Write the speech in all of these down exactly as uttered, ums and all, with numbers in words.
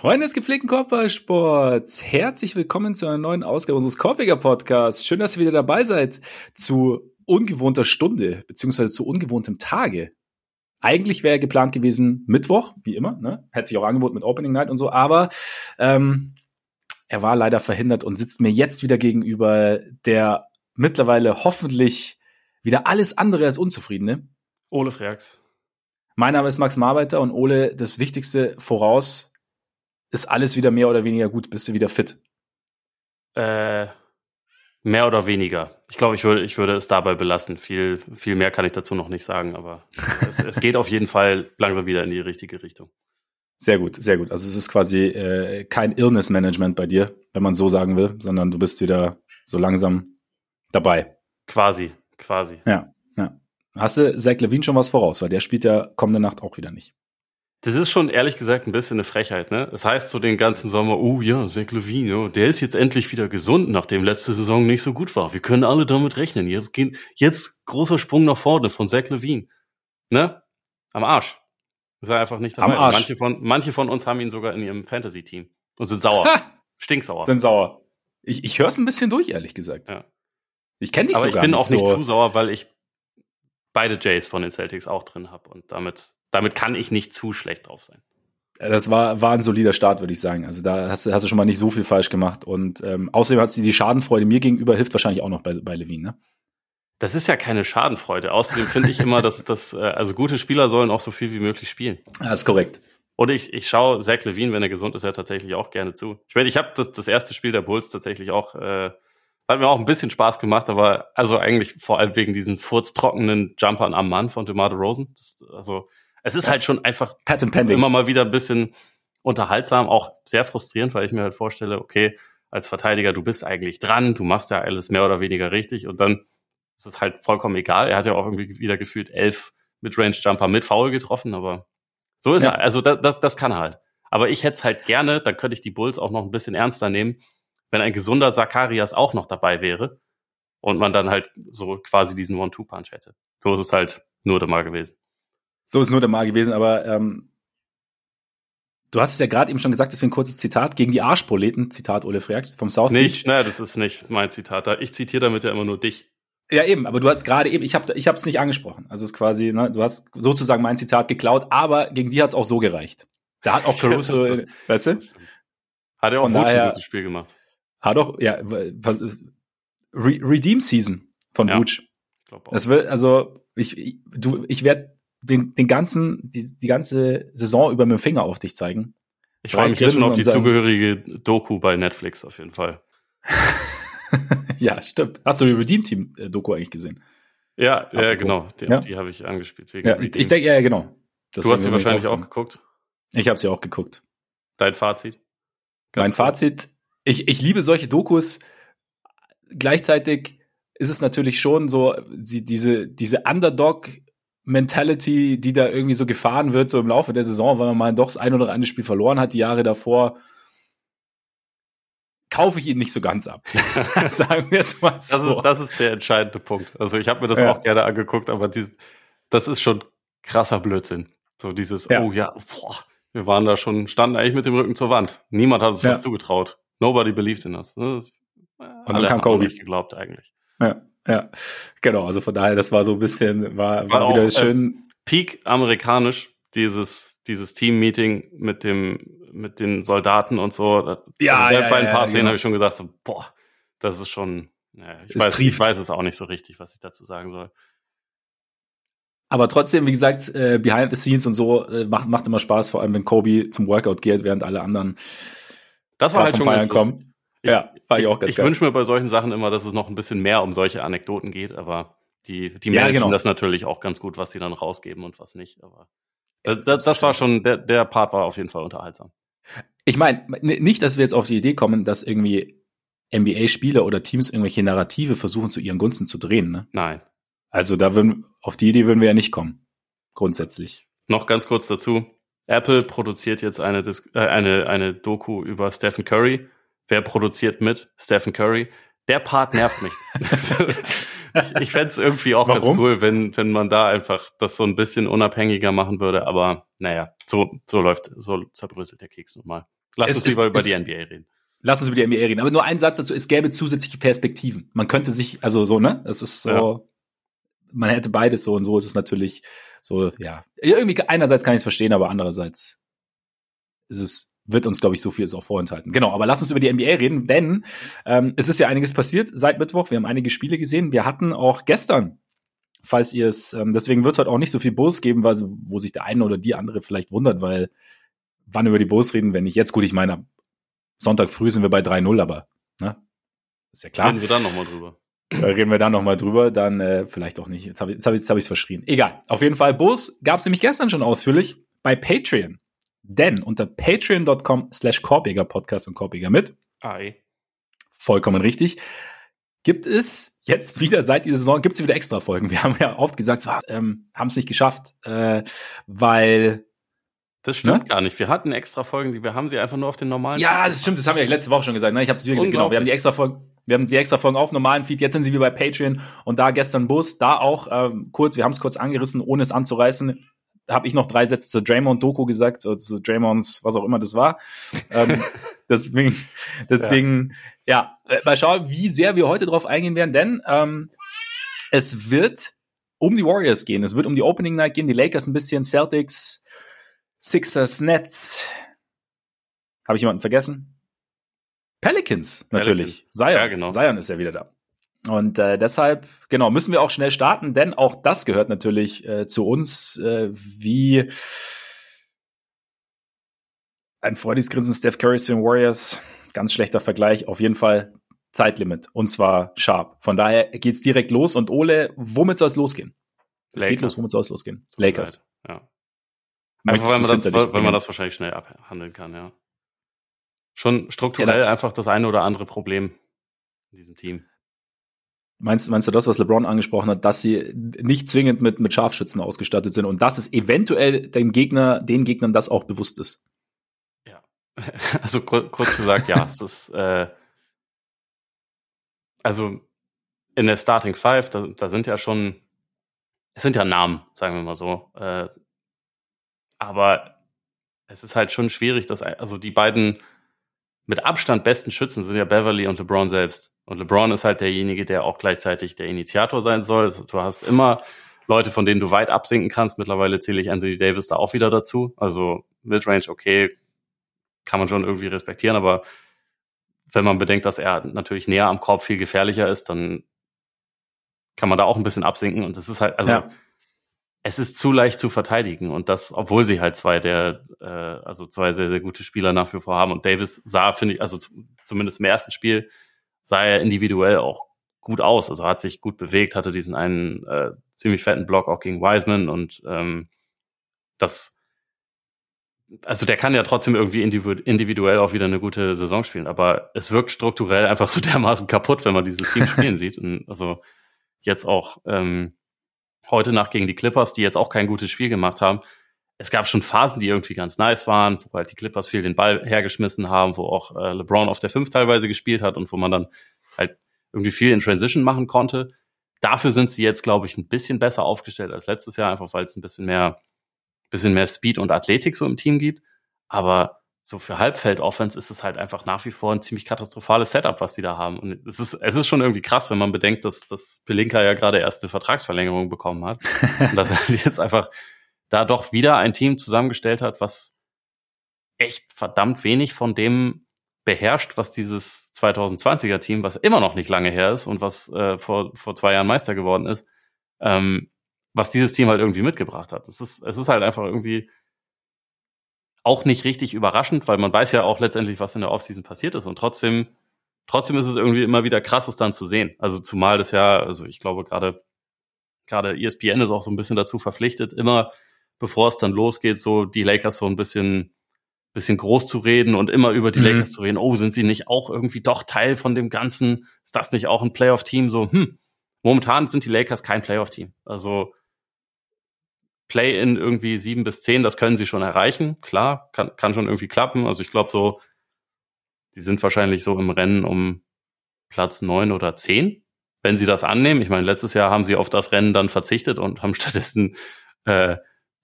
Freunde des gepflegten Korbballsports, herzlich willkommen zu einer neuen Ausgabe unseres Korbjäger-Podcasts. Schön, dass ihr wieder dabei seid zu ungewohnter Stunde, beziehungsweise zu ungewohntem Tage. Eigentlich wäre geplant gewesen Mittwoch, wie immer, ne? Hätte sich auch angeboten mit Opening Night und so, aber ähm, er war leider verhindert und sitzt mir jetzt wieder gegenüber, der mittlerweile hoffentlich wieder alles andere als Unzufriedene. Ole Frerks. Mein Name ist Max Marbeiter und Ole, das Wichtigste voraus: Ist alles wieder mehr oder weniger gut? Bist du wieder fit? Äh, mehr oder weniger. Ich glaube, ich würde, ich würde es dabei belassen. Viel, viel mehr kann ich dazu noch nicht sagen, aber es, es geht auf jeden Fall langsam wieder in die richtige Richtung. Sehr gut, sehr gut. Also es ist quasi äh, kein Illness-Management bei dir, wenn man so sagen will, sondern du bist wieder so langsam dabei. Quasi, quasi. Ja, ja. Hast du Zach LaVine schon was voraus? Weil der spielt ja kommende Nacht auch wieder nicht. Das ist schon, ehrlich gesagt, ein bisschen eine Frechheit, ne? Das heißt so den ganzen Sommer, oh ja, Zach LaVine, der ist jetzt endlich wieder gesund, nachdem letzte Saison nicht so gut war. Wir können alle damit rechnen. Jetzt geht, jetzt großer Sprung nach vorne von Zach LaVine, ne? Am Arsch. Ist er einfach nicht dabei. Am Arsch. Manche von, manche von uns haben ihn sogar in ihrem Fantasy-Team und sind sauer. Ha! Stinksauer. Sind sauer. Ich, ich höre es ein bisschen durch, ehrlich gesagt. Ja. Ich kenne dich sogar nicht. Aber ich bin nicht auch nicht so zu sauer, weil ich beide Jays von den Celtics auch drin habe und damit... Damit kann ich nicht zu schlecht drauf sein. Das war, war ein solider Start, würde ich sagen. Also da hast, hast du schon mal nicht so viel falsch gemacht. Und ähm, außerdem hat sie die Schadenfreude mir gegenüber, hilft wahrscheinlich auch noch bei, bei LaVine, ne? Das ist ja keine Schadenfreude. Außerdem finde ich immer, dass das, also gute Spieler sollen auch so viel wie möglich spielen. Das ist korrekt. Und ich, ich schaue Zach LaVine, wenn er gesund ist, ja tatsächlich auch gerne zu. Ich meine, ich habe das, das erste Spiel der Bulls tatsächlich auch, äh, hat mir auch ein bisschen Spaß gemacht, aber also eigentlich vor allem wegen diesen furztrockenen Jumpern am Mann von DeMar DeRozan. Das, also Es ist halt schon einfach immer mal wieder ein bisschen unterhaltsam, auch sehr frustrierend, weil ich mir halt vorstelle, okay, als Verteidiger, du bist eigentlich dran, du machst ja alles mehr oder weniger richtig und dann ist es halt vollkommen egal. Er hat ja auch irgendwie wieder gefühlt elf Midrange-Jumper mit Foul getroffen, aber so ist ja. er. Also das, das, das kann er halt. Aber ich hätte es halt gerne, dann könnte ich die Bulls auch noch ein bisschen ernster nehmen, wenn ein gesunder Zacharias auch noch dabei wäre und man dann halt so quasi diesen One-Two-Punch hätte. So ist es halt nur mal gewesen. So ist nur der Mal gewesen, aber ähm, du hast es ja gerade eben schon gesagt, deswegen ein kurzes Zitat gegen die Arschproleten, Zitat Ole Frerks vom South nicht, Beach. Naja, das ist nicht mein Zitat. Ich zitiere damit ja immer nur dich. Ja, eben, aber du hast gerade eben, ich habe ich habe es nicht angesprochen. Also es ist quasi, ne, du hast sozusagen mein Zitat geklaut, aber gegen die hat es auch so gereicht. Da hat auch Caruso, weißt du? Hat er auch Wutsch ein gutes Spiel gemacht. Hat auch, ja, Re- Redeem-Season von Wutsch. Ja, das will, also ich, ich, du, ich werde Den, den ganzen, die, die ganze Saison über mit dem Finger auf dich zeigen. Ich freue mich jetzt schon auf die zugehörige Doku bei Netflix auf jeden Fall. Ja, stimmt. Hast du die Redeem-Team-Doku eigentlich gesehen? Ja, Apple. ja genau. Die, ja. die habe ich angespielt. Wegen ja, ich ich denke, ja, genau. Das du hast sie wahrscheinlich auch geguckt. Ich habe sie auch geguckt. Dein Fazit? Ganz mein cool. Fazit, ich, ich liebe solche Dokus. Gleichzeitig ist es natürlich schon so, die, diese, diese Underdog- Mentality, die da irgendwie so gefahren wird, so im Laufe der Saison, weil man mal doch das ein oder andere Spiel verloren hat, die Jahre davor, kaufe ich ihn nicht so ganz ab. Sagen wir es mal so. Das ist, das ist der entscheidende Punkt. Also ich habe mir das ja. auch gerne angeguckt, aber dies, das ist schon krasser Blödsinn. So dieses, ja. oh ja, boah, wir waren da schon, standen eigentlich mit dem Rücken zur Wand. Niemand hat uns ja. was zugetraut. Nobody believed in us. Das, äh, Und dann kam Kobe. Nicht geglaubt eigentlich. Ja. Ja, genau, also von daher, das war so ein bisschen, war, war, war auch, wieder schön. Äh, Peak amerikanisch, dieses, dieses Team-Meeting mit dem, mit den Soldaten und so. Ja, also ja, bei ein ja, paar ja, Szenen genau. habe ich schon gesagt, so, boah, das ist schon, ja, ich, weiß, ich weiß es auch nicht so richtig, was ich dazu sagen soll. Aber trotzdem, wie gesagt, äh, behind the scenes und so äh, macht, macht immer Spaß, vor allem wenn Kobe zum Workout geht, während alle anderen das war halt schon Feiern kommen. Ich, ja, war ich auch ganz Ich, ich wünsche mir bei solchen Sachen immer, dass es noch ein bisschen mehr um solche Anekdoten geht, aber die, die managen ja, genau. das natürlich auch ganz gut, was sie dann rausgeben und was nicht. Aber das, das, das war schon, der, der Part war auf jeden Fall unterhaltsam. Ich meine, nicht, dass wir jetzt auf die Idee kommen, dass irgendwie N B A-Spieler oder Teams irgendwelche Narrative versuchen, zu ihren Gunsten zu drehen, ne? Nein. Also da würden, auf die Idee würden wir ja nicht kommen, grundsätzlich. Noch ganz kurz dazu. Apple produziert jetzt eine, Dis- äh, eine, eine Doku über Stephen Curry. Wer produziert mit? Stephen Curry. Der Part nervt mich. Ich fände es irgendwie auch Warum? ganz cool, wenn, wenn man da einfach das so ein bisschen unabhängiger machen würde. Aber naja, so, so läuft, so zerbröselt der Keks nun mal. Lass es uns lieber ist, über es, die N B A reden. Lass uns über die N B A reden. Aber nur ein Satz dazu, es gäbe zusätzliche Perspektiven. Man könnte sich, also so, ne? Es ist so, ja. Man hätte beides so und so. Es ist natürlich so, ja. Irgendwie einerseits kann ich es verstehen, aber andererseits ist es wird uns, glaube ich, so vieles auch vorenthalten. Genau, aber lass uns über die N B A reden, denn ähm, es ist ja einiges passiert seit Mittwoch. Wir haben einige Spiele gesehen. Wir hatten auch gestern, falls ihr es, ähm, deswegen wird es heute auch nicht so viel Bulls geben, weil, wo sich der eine oder die andere vielleicht wundert, weil wann über die Bulls reden, wenn nicht jetzt? Gut, ich meine, Sonntag früh sind wir bei drei null, aber ne? Ist ja klar. Reden wir da nochmal drüber. Da reden wir da nochmal drüber, dann äh, vielleicht auch nicht. Jetzt habe ich es jetzt hab ich, verschrien. Egal, auf jeden Fall, Bulls gab es nämlich gestern schon ausführlich bei Patreon. Denn unter patreon.com slash korbjägerpodcast und korbjäger mit, Aye. vollkommen richtig, gibt es jetzt wieder seit dieser Saison, gibt es wieder extra Folgen. Wir haben ja oft gesagt, so, ähm, haben es nicht geschafft, äh, weil... Das stimmt ne? gar nicht. Wir hatten extra Folgen, die, wir haben sie einfach nur auf den normalen... Ja, das stimmt, das haben wir ja letzte Woche schon gesagt. Ne? Ich habe es wieder gesagt, genau, wir haben die extra Folgen... Wir haben die extra Folgen auf normalen Feed, jetzt sind sie wie bei Patreon und da gestern Bus, da auch ähm, kurz, wir haben es kurz angerissen, ohne es anzureißen, habe ich noch drei Sätze zur Draymond-Doku gesagt, oder zu Draymonds, was auch immer das war. ähm, deswegen, deswegen, ja. ja, mal schauen, wie sehr wir heute drauf eingehen werden, denn ähm, es wird um die Warriors gehen, es wird um die Opening Night gehen, die Lakers ein bisschen, Celtics, Sixers, Nets. Habe ich jemanden vergessen? Pelicans, natürlich. Pelicans. Zion. Ja, genau. Zion ist ja wieder da. Und äh, deshalb, genau, müssen wir auch schnell starten, denn auch das gehört natürlich äh, zu uns, äh, wie ein Freudigensgrinsen Steph Curry zu den Warriors, ganz schlechter Vergleich, auf jeden Fall Zeitlimit und zwar sharp. Von daher geht's direkt los und Ole, womit soll es losgehen? Es geht los, womit soll es losgehen? Lakers. Ja. Einfach, weil man, das, weil, weil man das wahrscheinlich schnell abhandeln kann, ja. Schon strukturell ja, einfach das eine oder andere Problem in diesem Team. Meinst, meinst du das, was LeBron angesprochen hat, dass sie nicht zwingend mit, mit Scharfschützen ausgestattet sind und dass es eventuell dem Gegner, den Gegnern das auch bewusst ist? Ja, also kurz gesagt, ja, es ist äh, also in der Starting Five, da, da sind ja schon, es sind ja Namen, sagen wir mal so, äh, aber es ist halt schon schwierig, dass also die beiden mit Abstand besten Schützen sind ja Beverly und LeBron selbst. Und LeBron ist halt derjenige, der auch gleichzeitig der Initiator sein soll. Du hast immer Leute, von denen du weit absinken kannst. Mittlerweile zähle ich Anthony Davis da auch wieder dazu. Also Midrange, okay, kann man schon irgendwie respektieren. Aber wenn man bedenkt, dass er natürlich näher am Korb viel gefährlicher ist, dann kann man da auch ein bisschen absinken. Und das ist halt, also ja. Es ist zu leicht zu verteidigen. Und das, obwohl sie halt zwei der, äh, also zwei sehr, sehr gute Spieler nach wie vor haben. Und Davis sah, finde ich, also zumindest im ersten Spiel, sah er individuell auch gut aus, also hat sich gut bewegt, hatte diesen einen äh, ziemlich fetten Block auch gegen Wiseman und ähm, das, also der kann ja trotzdem irgendwie individuell auch wieder eine gute Saison spielen, aber es wirkt strukturell einfach so dermaßen kaputt, wenn man dieses Team spielen sieht und also jetzt auch ähm, heute Nacht gegen die Clippers, die jetzt auch kein gutes Spiel gemacht haben, es gab schon Phasen, die irgendwie ganz nice waren, wo halt die Clippers viel den Ball hergeschmissen haben, wo auch äh, LeBron auf der fünf teilweise gespielt hat und wo man dann halt irgendwie viel in Transition machen konnte. Dafür sind sie jetzt, glaube ich, ein bisschen besser aufgestellt als letztes Jahr, einfach weil es ein bisschen mehr bisschen mehr Speed und Athletik so im Team gibt. Aber so für Halbfeld-Offense ist es halt einfach nach wie vor ein ziemlich katastrophales Setup, was die da haben. Und es ist, es ist schon irgendwie krass, wenn man bedenkt, dass, dass Pelinka ja gerade erst eine Vertragsverlängerung bekommen hat. Und dass er jetzt einfach da doch wieder ein Team zusammengestellt hat, was echt verdammt wenig von dem beherrscht, was dieses zwanzig zwanziger-Team, was immer noch nicht lange her ist und was äh, vor vor zwei Jahren Meister geworden ist, ähm, was dieses Team halt irgendwie mitgebracht hat. Es ist, es ist halt einfach irgendwie auch nicht richtig überraschend, weil man weiß ja auch letztendlich, was in der Offseason passiert ist und trotzdem trotzdem ist es irgendwie immer wieder krass, es dann zu sehen. Also zumal das ja, also ich glaube gerade gerade E S P N ist auch so ein bisschen dazu verpflichtet, immer bevor es dann losgeht, so die Lakers so ein bisschen, bisschen groß zu reden und immer über die mhm. Lakers zu reden. Oh, sind sie nicht auch irgendwie doch Teil von dem Ganzen? Ist das nicht auch ein Playoff-Team? So, hm, momentan sind die Lakers kein Playoff-Team. Also Play-in irgendwie sieben bis zehn, das können sie schon erreichen. Klar, kann, kann schon irgendwie klappen. Also ich glaube so, die sind wahrscheinlich so im Rennen um Platz neun oder zehn, wenn sie das annehmen. Ich meine, letztes Jahr haben sie auf das Rennen dann verzichtet und haben stattdessen äh,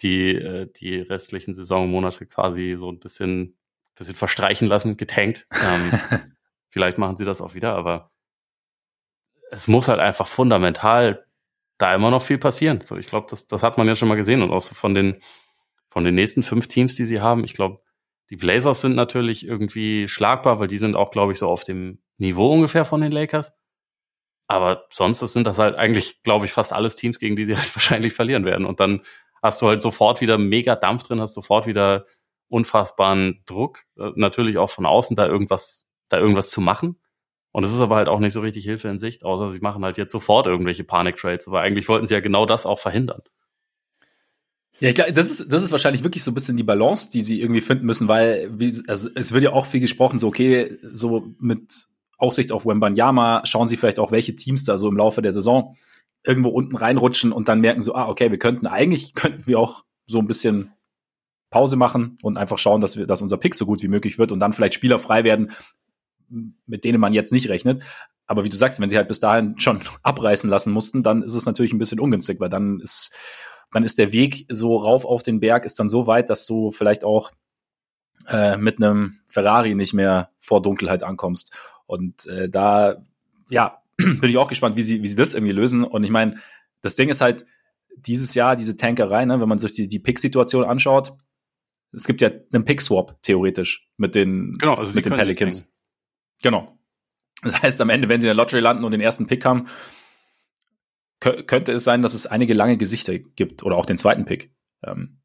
die die restlichen Saisonmonate quasi so ein bisschen bisschen verstreichen lassen, getankt. Ähm, vielleicht machen sie das auch wieder, aber es muss halt einfach fundamental da immer noch viel passieren. So, ich glaube, das, das hat man ja schon mal gesehen. Und auch so von den, von den nächsten fünf Teams, die sie haben, ich glaube, die Blazers sind natürlich irgendwie schlagbar, weil die sind auch, glaube ich, so auf dem Niveau ungefähr von den Lakers. Aber sonst sind das halt eigentlich, glaube ich, fast alles Teams, gegen die sie halt wahrscheinlich verlieren werden. Und dann hast du halt sofort wieder mega Dampf drin, hast sofort wieder unfassbaren Druck, natürlich auch von außen da irgendwas, da irgendwas zu machen. Und es ist aber halt auch nicht so richtig Hilfe in Sicht, außer sie machen halt jetzt sofort irgendwelche Panik-Trades. Aber eigentlich wollten sie ja genau das auch verhindern. Ja, ich glaube, das ist, das ist wahrscheinlich wirklich so ein bisschen die Balance, die sie irgendwie finden müssen, weil wie, also es wird ja auch viel gesprochen, so okay, so mit Aussicht auf Wembanyama schauen sie vielleicht auch, welche Teams da so im Laufe der Saison irgendwo unten reinrutschen und dann merken so, ah, okay, wir könnten eigentlich, könnten wir auch so ein bisschen Pause machen und einfach schauen, dass wir, dass unser Pick so gut wie möglich wird und dann vielleicht Spieler frei werden, mit denen man jetzt nicht rechnet. Aber wie du sagst, wenn sie halt bis dahin schon abreißen lassen mussten, dann ist es natürlich ein bisschen ungünstig, weil dann ist Dann ist der Weg so rauf auf den Berg, ist dann so weit, dass du vielleicht auch äh, mit einem Ferrari nicht mehr vor Dunkelheit ankommst. Und äh, da, ja, bin ich auch gespannt, wie sie, wie sie das irgendwie lösen. Und ich meine, das Ding ist halt, dieses Jahr, diese Tankerei, ne, wenn man sich die, die Pick-Situation anschaut, es gibt ja einen Pick-Swap theoretisch mit den, genau, also mit den Pelicans. Genau. Das heißt, am Ende, wenn sie in der Lottery landen und den ersten Pick haben, könnte es sein, dass es einige lange Gesichter gibt oder auch den zweiten Pick. Ähm,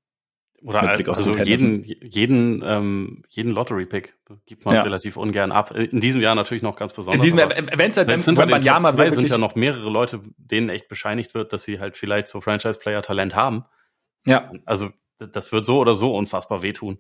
oder also jeden, jeden, ähm, jeden Lottery-Pick gibt man ja relativ ungern ab. In diesem Jahr natürlich noch ganz besonders. In diesem Jahr, wenn es halt beim Wembanyama wirklich sind ja noch mehrere Leute, denen echt bescheinigt wird, dass sie halt vielleicht so Franchise-Player-Talent haben. Ja. Also das wird so oder so unfassbar wehtun.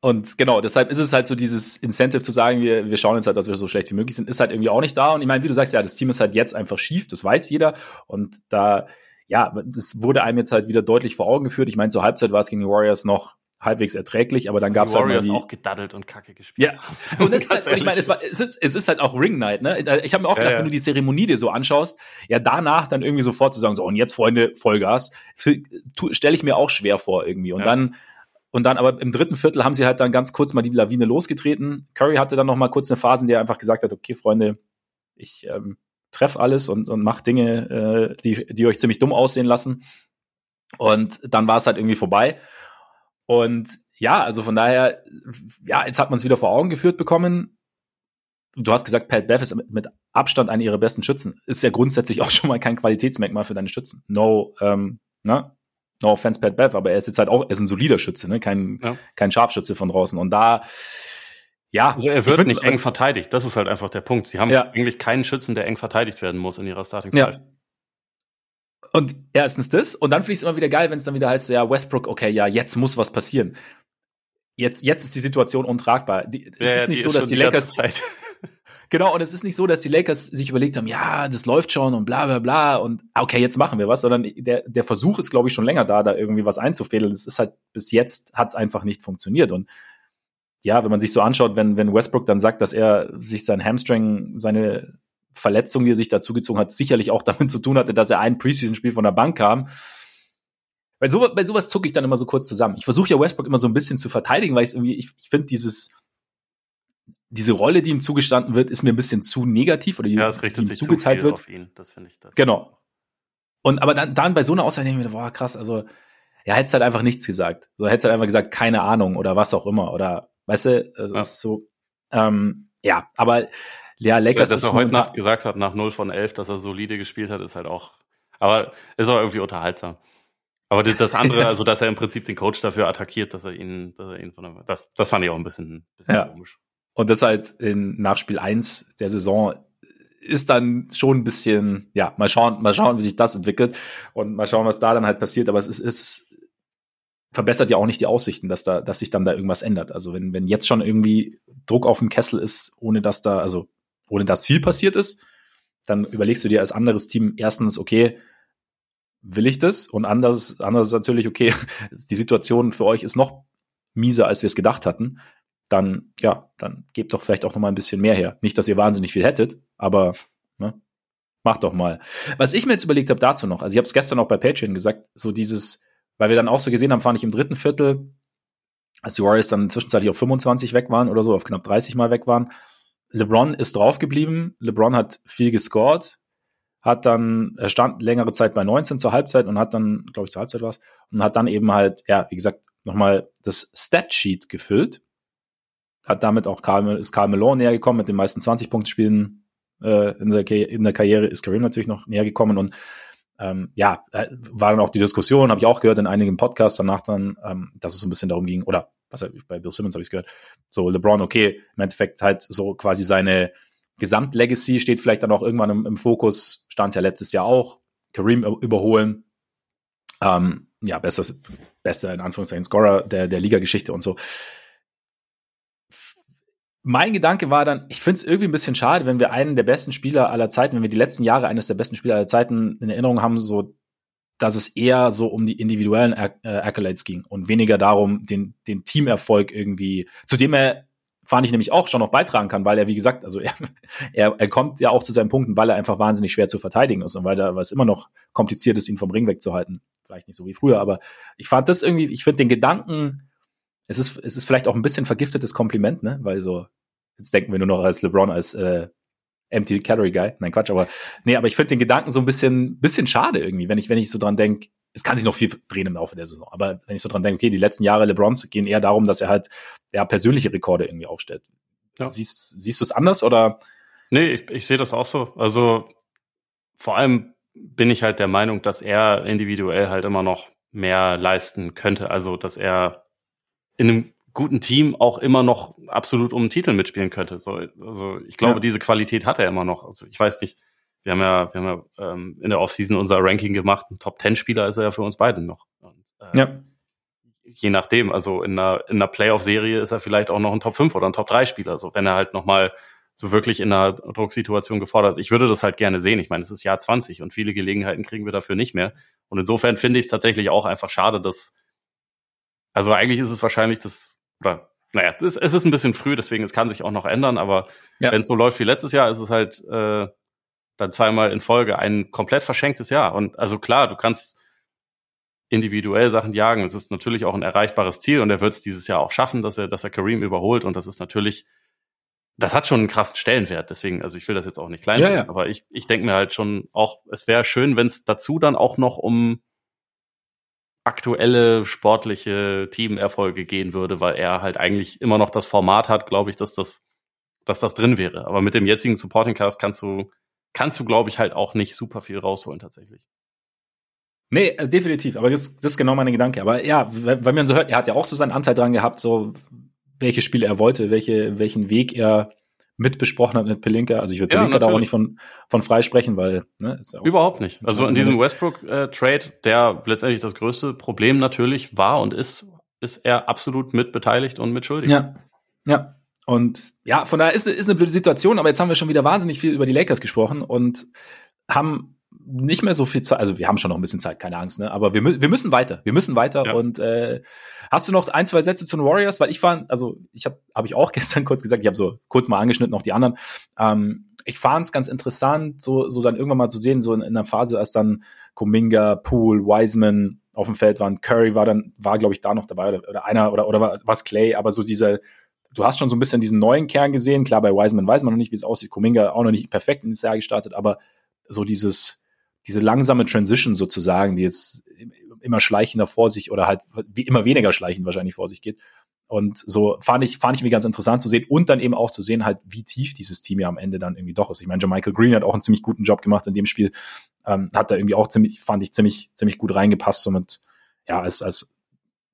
Und genau, deshalb ist es halt so dieses Incentive zu sagen, wir, wir schauen jetzt halt, dass wir so schlecht wie möglich sind, ist halt irgendwie auch nicht da. Und ich meine, wie du sagst, ja, das Team ist halt jetzt einfach schief, das weiß jeder. Und da, ja, das wurde einem jetzt halt wieder deutlich vor Augen geführt. Ich meine, zur Halbzeit war es gegen die Warriors noch halbwegs erträglich, aber dann gab es halt Warriors auch gedaddelt und Kacke gespielt. Ja, und das ist halt, ich meine, es, war, es, ist, es ist halt auch Ring Night, ne? Ich habe mir auch gedacht, ja, ja. wenn du die Zeremonie dir so anschaust, ja, danach dann irgendwie sofort zu sagen, so, und jetzt, Freunde, Vollgas, stelle ich mir auch schwer vor irgendwie. Und ja. dann Und dann aber im dritten Viertel haben sie halt dann ganz kurz mal die Lawine losgetreten. Curry hatte dann noch mal kurz eine Phase, in der er einfach gesagt hat, okay, Freunde, ich ähm, treffe alles und, und mache Dinge, äh, die, die euch ziemlich dumm aussehen lassen. Und dann war es halt irgendwie vorbei. Und ja, also von daher, ja, jetzt hat man es wieder vor Augen geführt bekommen. Du hast gesagt, Pat Bev ist mit Abstand einer ihrer besten Schützen. Ist ja grundsätzlich auch schon mal kein Qualitätsmerkmal für deine Schützen. No, ähm, ne? No offense, Pat Bev, aber er ist jetzt halt auch, er ist ein solider Schütze, ne? Kein, ja. kein Scharfschütze von draußen. Und da, ja. Also er wird nicht eng verteidigt. Das ist halt einfach der Punkt. Sie haben ja. eigentlich keinen Schützen, der eng verteidigt werden muss in ihrer Starting Five. Ja. Und erstens das. Und dann finde ich es immer wieder geil, wenn es dann wieder heißt, ja, Westbrook, okay, ja, jetzt muss was passieren. Jetzt, jetzt ist die Situation untragbar. Die, es ja, ist nicht so, dass die Lakers. Genau, und es ist nicht so, dass die Lakers sich überlegt haben, ja, das läuft schon und bla bla bla und okay, jetzt machen wir was, sondern der, der Versuch ist, glaube ich, schon länger da, da irgendwie was einzufädeln. Es ist halt, bis jetzt hat es einfach nicht funktioniert. Und ja, wenn man sich so anschaut, wenn, wenn Westbrook dann sagt, dass er sich sein Hamstring, seine Verletzung, die er sich dazugezogen hat, sicherlich auch damit zu tun hatte, dass er ein Preseason-Spiel von der Bank kam. Weil so, bei sowas zucke ich dann immer so kurz zusammen. Ich versuche ja Westbrook immer so ein bisschen zu verteidigen, weil ich irgendwie, ich, ich finde dieses Diese Rolle, die ihm zugestanden wird, ist mir ein bisschen zu negativ oder die, ja, es richtet die ihm sich zugeteilt zu viel wird. Auf ihn. Das finde ich das. Genau. Und aber dann, dann bei so einer Aussage denke ich mir, boah, krass, also ja, hättest halt einfach nichts gesagt. So hättest halt einfach gesagt, keine Ahnung oder was auch immer. Oder weißt du, also ja. ist so, ähm, ja, aber ja, Lakers ja, dass ist. Dass er heute Nacht gesagt hat, nach null von elf, dass er solide gespielt hat, ist halt auch, aber ist auch irgendwie unterhaltsam. Aber das andere, also dass er im Prinzip den Coach dafür attackiert, dass er ihn, dass er ihn von der, das, das fand ich auch ein bisschen, bisschen ja. komisch. Und das halt in Nachspiel eins der Saison ist dann schon ein bisschen, ja, mal schauen, mal schauen, wie sich das entwickelt und mal schauen, was da dann halt passiert. Aber es ist, es verbessert ja auch nicht die Aussichten, dass da, dass sich dann da irgendwas ändert. Also wenn, wenn jetzt schon irgendwie Druck auf dem Kessel ist, ohne dass da, also ohne dass viel passiert ist, dann überlegst du dir als anderes Team erstens, okay, will ich das? Und anders, anders natürlich, okay, die Situation für euch ist noch mieser, als wir es gedacht hatten. Dann, ja, dann gebt doch vielleicht auch noch mal ein bisschen mehr her. Nicht, dass ihr wahnsinnig viel hättet, aber ne, macht doch mal. Was ich mir jetzt überlegt habe dazu noch, also ich habe es gestern auch bei Patreon gesagt, so dieses, weil wir dann auch so gesehen haben, fand ich im dritten Viertel, als die Warriors dann zwischenzeitlich auf fünfundzwanzig weg waren oder so, auf knapp dreißig Mal weg waren. LeBron ist drauf geblieben. LeBron hat viel gescored, hat dann, stand längere Zeit bei neunzehn zur Halbzeit und hat dann, glaube ich, zur Halbzeit war es, und hat dann eben halt, ja, wie gesagt, nochmal das Statsheet gefüllt. Hat damit auch Karl, ist Karl Malone näher gekommen mit den meisten zwanzig-Punkte-Spielen äh, in, der, in der Karriere, ist Kareem natürlich noch näher gekommen und Ähm, ja, war dann auch die Diskussion, habe ich auch gehört in einigen Podcasts danach dann, ähm, dass es so ein bisschen darum ging, oder was bei Bill Simmons habe ich es gehört, so LeBron, okay, im Endeffekt halt so quasi seine Gesamtlegacy steht vielleicht dann auch irgendwann im, im Fokus, stand ja letztes Jahr auch, Kareem überholen, ähm, ja, bester, bester in Anführungszeichen Scorer der, der Liga-Geschichte und so. Mein Gedanke war dann, ich finde es irgendwie ein bisschen schade, wenn wir einen der besten Spieler aller Zeiten, wenn wir die letzten Jahre eines der besten Spieler aller Zeiten in Erinnerung haben, so, dass es eher so um die individuellen Acc- Accolades ging und weniger darum, den, den Teamerfolg irgendwie, zu dem er, fand ich nämlich auch, schon noch beitragen kann, weil er, wie gesagt, also er, er, er kommt ja auch zu seinen Punkten, weil er einfach wahnsinnig schwer zu verteidigen ist und weil, da, weil es immer noch kompliziert ist, ihn vom Ring wegzuhalten. Vielleicht nicht so wie früher, aber ich fand das irgendwie, ich finde den Gedanken, Es ist, es ist vielleicht auch ein bisschen vergiftetes Kompliment, ne? Weil so, jetzt denken wir nur noch als LeBron, als äh, Empty Calorie Guy. Nein, Quatsch, aber nee, aber ich finde den Gedanken so ein bisschen, bisschen schade irgendwie, wenn ich, wenn ich so dran denke, es kann sich noch viel drehen im Laufe der Saison, aber wenn ich so dran denke, okay, die letzten Jahre LeBrons gehen eher darum, dass er halt ja, persönliche Rekorde irgendwie aufstellt. Ja. Siehst, siehst du es anders oder? Nee, ich, ich sehe das auch so. Also vor allem bin ich halt der Meinung, dass er individuell halt immer noch mehr leisten könnte. Also, dass er in einem guten Team auch immer noch absolut um den Titel mitspielen könnte. So, also ich glaube, ja. Diese Qualität hat er immer noch. Also ich weiß nicht, wir haben ja, wir haben ja ähm, in der Offseason unser Ranking gemacht. Ein Top-zehn-Spieler ist er ja für uns beide noch. Und, äh, ja. Je nachdem, also in einer, in einer Playoff-Serie ist er vielleicht auch noch ein Top fünf oder ein Top drei Spieler, so, wenn er halt nochmal so wirklich in einer Drucksituation gefordert ist. Ich würde das halt gerne sehen. Ich meine, es ist Jahr zwanzig und viele Gelegenheiten kriegen wir dafür nicht mehr. Und insofern finde ich es tatsächlich auch einfach schade, dass Also eigentlich ist es wahrscheinlich das, oder naja, es ist ein bisschen früh, deswegen es kann sich auch noch ändern, aber ja. Wenn es so läuft wie letztes Jahr, ist es halt äh, dann zweimal in Folge ein komplett verschenktes Jahr. Und also klar, du kannst individuell Sachen jagen. Es ist natürlich auch ein erreichbares Ziel und er wird es dieses Jahr auch schaffen, dass er, dass er Kareem überholt. Und das ist natürlich, das hat schon einen krassen Stellenwert. Deswegen, also ich will das jetzt auch nicht klein machen, ja, ja. aber ich, ich denke mir halt schon auch, es wäre schön, wenn es dazu dann auch noch um aktuelle sportliche Teamerfolge gehen würde, weil er halt eigentlich immer noch das Format hat, glaube ich, dass das, dass das drin wäre. Aber mit dem jetzigen Supporting Cast kannst du, kannst du, glaube ich, halt auch nicht super viel rausholen tatsächlich. Nee, also definitiv. Aber das, das ist genau mein Gedanke. Aber ja, weil man so hört, er hat ja auch so seinen Anteil dran gehabt, so welche Spiele er wollte, welche, welchen Weg er mitbesprochen hat mit Pelinka. Also ich würde ja, Pelinka natürlich. Da auch nicht von, von frei sprechen, weil... Ne, ist ja auch überhaupt nicht. Also in diesem Westbrook-Trade, äh, der letztendlich das größte Problem natürlich war und ist, ist er absolut mitbeteiligt und mitschuldig. Ja, ja. Und ja, von daher ist, ist eine blöde Situation, aber jetzt haben wir schon wieder wahnsinnig viel über die Lakers gesprochen und haben nicht mehr so viel Zeit. Also wir haben schon noch ein bisschen Zeit, keine Angst, ne? Aber wir, mü- wir müssen weiter. Wir müssen weiter. Ja. Und äh, hast du noch ein, zwei Sätze zu den Warriors? Weil ich fand, also ich habe hab ich auch gestern kurz gesagt, ich habe so kurz mal angeschnitten, auch die anderen. Ähm, ich fand es ganz interessant, so, so dann irgendwann mal zu sehen, so in, in einer Phase, als dann Kuminga, Poole, Wiseman auf dem Feld waren, Curry war dann, war, glaube ich, da noch dabei oder, oder einer oder, oder war es Clay, aber so dieser, du hast schon so ein bisschen diesen neuen Kern gesehen. Klar, bei Wiseman weiß man noch nicht, wie es aussieht. Kuminga auch noch nicht perfekt ins Jahr gestartet, aber so dieses diese langsame Transition sozusagen, die jetzt immer schleichender vor sich oder halt wie immer weniger schleichend wahrscheinlich vor sich geht. Und so fand ich, fand ich mir ganz interessant zu sehen und dann eben auch zu sehen halt, wie tief dieses Team ja am Ende dann irgendwie doch ist. Ich meine, Jermichael Green hat auch einen ziemlich guten Job gemacht in dem Spiel, ähm, hat da irgendwie auch ziemlich, fand ich ziemlich, ziemlich gut reingepasst, somit, ja, als, als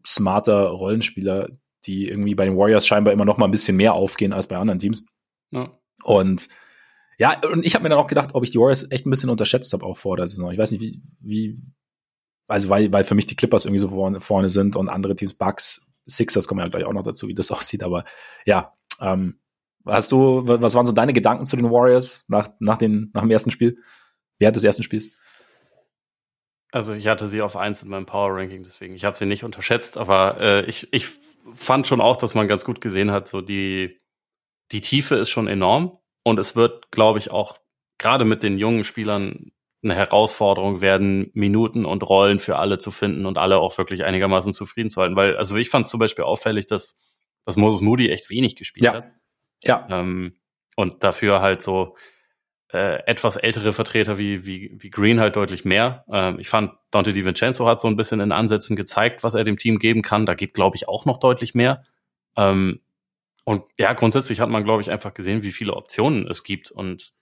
smarter Rollenspieler, die irgendwie bei den Warriors scheinbar immer noch mal ein bisschen mehr aufgehen als bei anderen Teams. Ja. Und Ja, und ich habe mir dann auch gedacht, ob ich die Warriors echt ein bisschen unterschätzt habe auch vor der Saison. Ich weiß nicht, wie, wie also weil, weil für mich die Clippers irgendwie so vorne, vorne sind und andere Teams, Bucks, Sixers kommen ja gleich auch noch dazu, wie das aussieht. Aber ja, ähm, hast du, was waren so deine Gedanken zu den Warriors nach, nach, den, nach dem ersten Spiel? Während des ersten Spiels? Also ich hatte sie auf eins in meinem Power-Ranking, deswegen ich habe sie nicht unterschätzt, aber äh, ich, ich fand schon auch, dass man ganz gut gesehen hat, so die, die Tiefe ist schon enorm. Und es wird, glaube ich, auch gerade mit den jungen Spielern eine Herausforderung werden, Minuten und Rollen für alle zu finden und alle auch wirklich einigermaßen zufrieden zu halten. Weil, also ich fand es zum Beispiel auffällig, dass, dass Moses Moody echt wenig gespielt ja. hat. Ja. Ähm, und dafür halt so äh, etwas ältere Vertreter wie, wie, wie Green halt deutlich mehr. Ähm, ich fand, Dante DiVincenzo hat so ein bisschen in Ansätzen gezeigt, was er dem Team geben kann. Da geht, glaube ich, auch noch deutlich mehr. Ähm, und ja, grundsätzlich hat man, glaube ich, einfach gesehen, wie viele Optionen es gibt. Und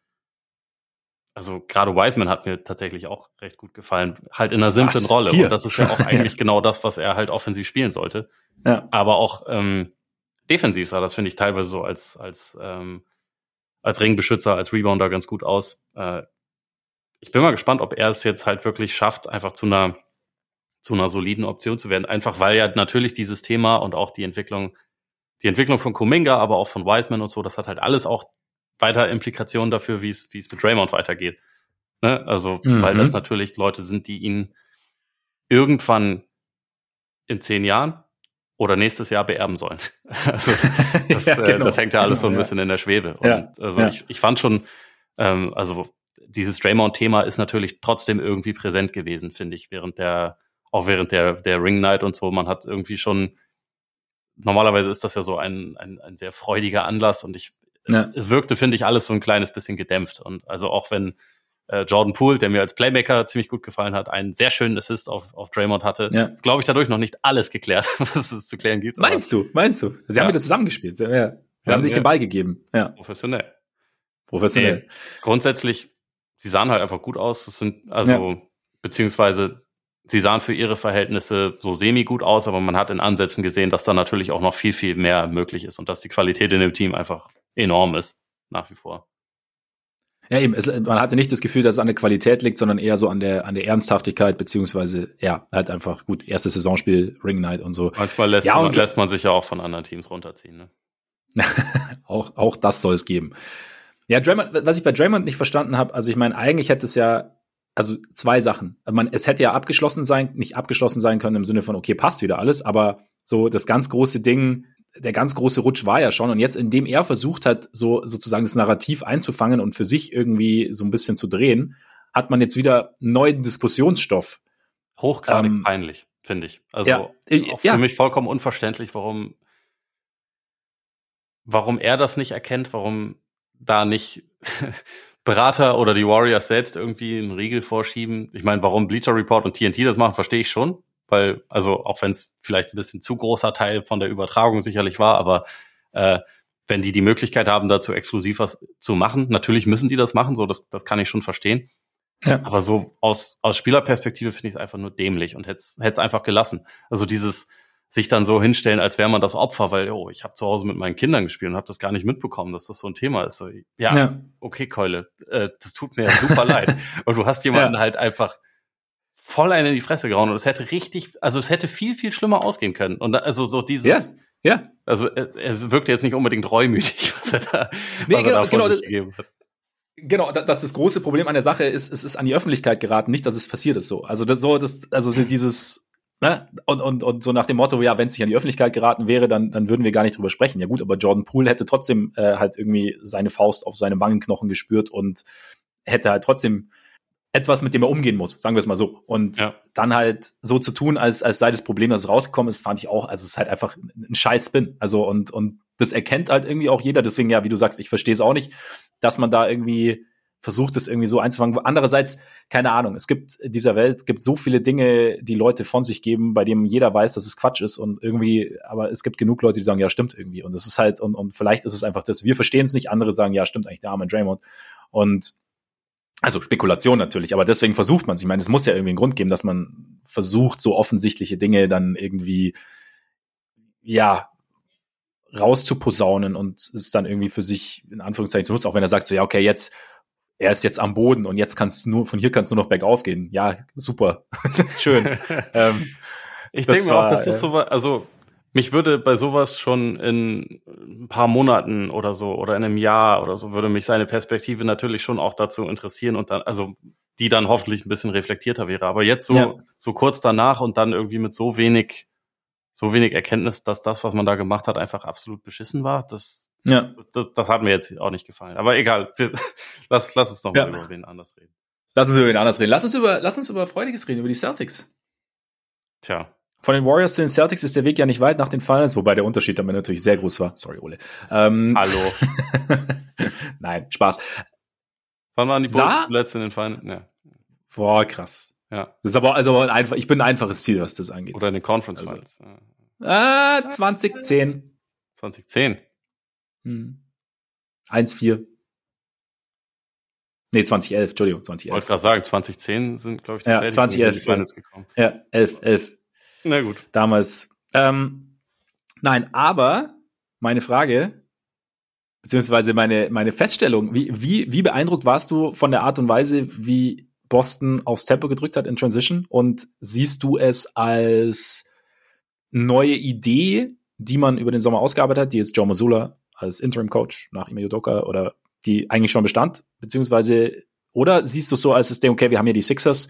also gerade Wiseman hat mir tatsächlich auch recht gut gefallen. Halt in einer simplen was? Rolle. Hier. Und das ist ja auch eigentlich genau das, was er halt offensiv spielen sollte. Ja. Aber auch ähm, defensiv sah das, finde ich, teilweise so als als ähm, als Ringbeschützer, als Rebounder ganz gut aus. Äh, ich bin mal gespannt, ob er es jetzt halt wirklich schafft, einfach zu einer zu einer soliden Option zu werden. Einfach weil ja natürlich dieses Thema und auch die Entwicklung, die Entwicklung von Kuminga, aber auch von Wiseman und so, das hat halt alles auch weiter Implikationen dafür, wie es wie es mit Draymond weitergeht. Ne? Also, mhm. weil das natürlich Leute sind, die ihn irgendwann in zehn Jahren oder nächstes Jahr beerben sollen. Also das, ja, genau. äh, das hängt ja alles genau, so ein ja. bisschen in der Schwebe. Und ja. also ja. ich, ich fand schon, ähm, also dieses Draymond-Thema ist natürlich trotzdem irgendwie präsent gewesen, finde ich, während der, auch während der, der Ring Night und so. Man hat irgendwie schon, normalerweise ist das ja so ein, ein, ein sehr freudiger Anlass und ich Ja. Es, es wirkte, finde ich, alles so ein kleines bisschen gedämpft. Und also auch wenn äh, Jordan Poole, der mir als Playmaker ziemlich gut gefallen hat, einen sehr schönen Assist auf, auf Draymond hatte, ja. ist, glaube ich, dadurch noch nicht alles geklärt, was es zu klären gibt. Meinst du? Meinst du? Sie ja. haben wieder zusammengespielt. Sie ja. haben ja, sich ja. den Ball gegeben. Ja. Professionell. Professionell. Nee, grundsätzlich, sie sahen halt einfach gut aus. Es sind also, ja. beziehungsweise sie sahen für ihre Verhältnisse so semi-gut aus, aber man hat in Ansätzen gesehen, dass da natürlich auch noch viel, viel mehr möglich ist und dass die Qualität in dem Team einfach enorm ist, nach wie vor. Ja, eben, es, man hatte nicht das Gefühl, dass es an der Qualität liegt, sondern eher so an der an der Ernsthaftigkeit, beziehungsweise, ja, halt einfach, gut, erstes Saisonspiel, Ring Night und so. Manchmal lässt, ja, und man, lässt man sich ja auch von anderen Teams runterziehen, ne? auch, auch das soll es geben. Ja, Draymond, was ich bei Draymond nicht verstanden habe, also ich meine, eigentlich hätte es ja, also zwei Sachen. Man, es hätte ja abgeschlossen sein, nicht abgeschlossen sein können im Sinne von, okay, passt wieder alles, aber so das ganz große Ding, der ganz große Rutsch war ja schon. Und jetzt, indem er versucht hat, so sozusagen das Narrativ einzufangen und für sich irgendwie so ein bisschen zu drehen, hat man jetzt wieder einen neuen Diskussionsstoff. Hochgradig ähm, peinlich, finde ich. Also ja, äh, auch für ja. mich vollkommen unverständlich, warum, warum er das nicht erkennt, warum da nicht Berater oder die Warriors selbst irgendwie einen Riegel vorschieben. Ich meine, warum Bleacher Report und T N T das machen, verstehe ich schon. Weil, also auch wenn es vielleicht ein bisschen zu großer Teil von der Übertragung sicherlich war, aber äh, wenn die die Möglichkeit haben, dazu exklusiv was zu machen, natürlich müssen die das machen, so das, das kann ich schon verstehen. Ja. Aber so aus aus Spielerperspektive finde ich es einfach nur dämlich und hätte es einfach gelassen. Also dieses sich dann so hinstellen, als wäre man das Opfer, weil, oh, ich habe zu Hause mit meinen Kindern gespielt und habe das gar nicht mitbekommen, dass das so ein Thema ist. So, ja, ja, okay, Keule, äh, das tut mir super leid. Und du hast jemanden ja. halt einfach voll einen in die Fresse gehauen und es hätte richtig, also es hätte viel, viel schlimmer ausgehen können. Und also so dieses, ja, ja. also er, er wirkte jetzt nicht unbedingt reumütig, was er da, nee, was genau, er da genau, das, gegeben hat. Genau, das, das große Problem an der Sache ist, es ist an die Öffentlichkeit geraten, nicht, dass es passiert ist so. Also das so, das, also dieses, ne, und, und, und so nach dem Motto, ja, wenn es nicht an die Öffentlichkeit geraten wäre, dann, dann würden wir gar nicht drüber sprechen. Ja gut, aber Jordan Poole hätte trotzdem äh, halt irgendwie seine Faust auf seine Wangenknochen gespürt und hätte halt trotzdem etwas, mit dem er umgehen muss, sagen wir es mal so. Und ja. dann halt so zu tun, als, als sei das Problem, das rausgekommen ist, fand ich auch, also es ist halt einfach ein scheiß Spin. Also und, und das erkennt halt irgendwie auch jeder. Deswegen, ja, wie du sagst, ich verstehe es auch nicht, dass man da irgendwie versucht, das irgendwie so einzufangen. Andererseits, keine Ahnung, es gibt in dieser Welt, gibt so viele Dinge, die Leute von sich geben, bei denen jeder weiß, dass es Quatsch ist und irgendwie, aber es gibt genug Leute, die sagen, ja, stimmt irgendwie. Und es ist halt, und, und vielleicht ist es einfach das, wir verstehen es nicht, andere sagen, ja, stimmt eigentlich, der arme Draymond. Und also Spekulation natürlich, aber deswegen versucht man es. Ich meine, es muss ja irgendwie einen Grund geben, dass man versucht, so offensichtliche Dinge dann irgendwie, ja, rauszuposaunen und es dann irgendwie für sich, in Anführungszeichen, zu nutzen. Auch wenn er sagt, so, ja, okay, jetzt, er ist jetzt am Boden und jetzt kannst du nur, von hier kannst du nur noch bergauf gehen. Ja, super. Schön. ähm, ich denke mir auch, das ist äh, so, also, mich würde bei sowas schon in ein paar Monaten oder so oder in einem Jahr oder so würde mich seine Perspektive natürlich schon auch dazu interessieren und dann, also die dann hoffentlich ein bisschen reflektierter wäre. Aber jetzt so, ja. so kurz danach und dann irgendwie mit so wenig, so wenig Erkenntnis, dass das, was man da gemacht hat, einfach absolut beschissen war, das, ja. das, das, das hat mir jetzt auch nicht gefallen. Aber egal, wir, lass, lass uns noch mal ja. über wen anders reden. Lass uns über wen anders reden. Lass uns über, lass uns über Freudiges reden, über die Celtics. Tja. Von den Warriors zu den Celtics ist der Weg ja nicht weit nach den Finals, wobei der Unterschied damit natürlich sehr groß war. Sorry, Ole. Ähm, Hallo. Nein, Spaß. Wann waren die Bulls zuletzt in den Finals? Ja. Boah, krass. Ja. Das ist aber, also einfach, ich bin ein einfaches Ziel, was das angeht. Oder in den Conference Finals. Also. Ah, zwanzig zehn. zwanzig zehn? Hm. eins vier. Nee, zwanzig elf, Entschuldigung, zwanzig elf. Ich wollte gerade sagen, zwanzig zehn sind, glaube ich, die ja, zwanzig elf Finals gekommen. Ja, elf elf. Na gut. Damals. Ähm, nein, aber meine Frage, beziehungsweise meine, meine Feststellung, wie, wie, wie beeindruckt warst du von der Art und Weise, wie Boston aufs Tempo gedrückt hat in Transition? Und siehst du es als neue Idee, die man über den Sommer ausgearbeitet hat, die jetzt Joe Mazzulla als Interim-Coach nach Ime Udoka oder die eigentlich schon bestand, beziehungsweise oder siehst du es so, als das Ding, okay, wir haben hier die Sixers,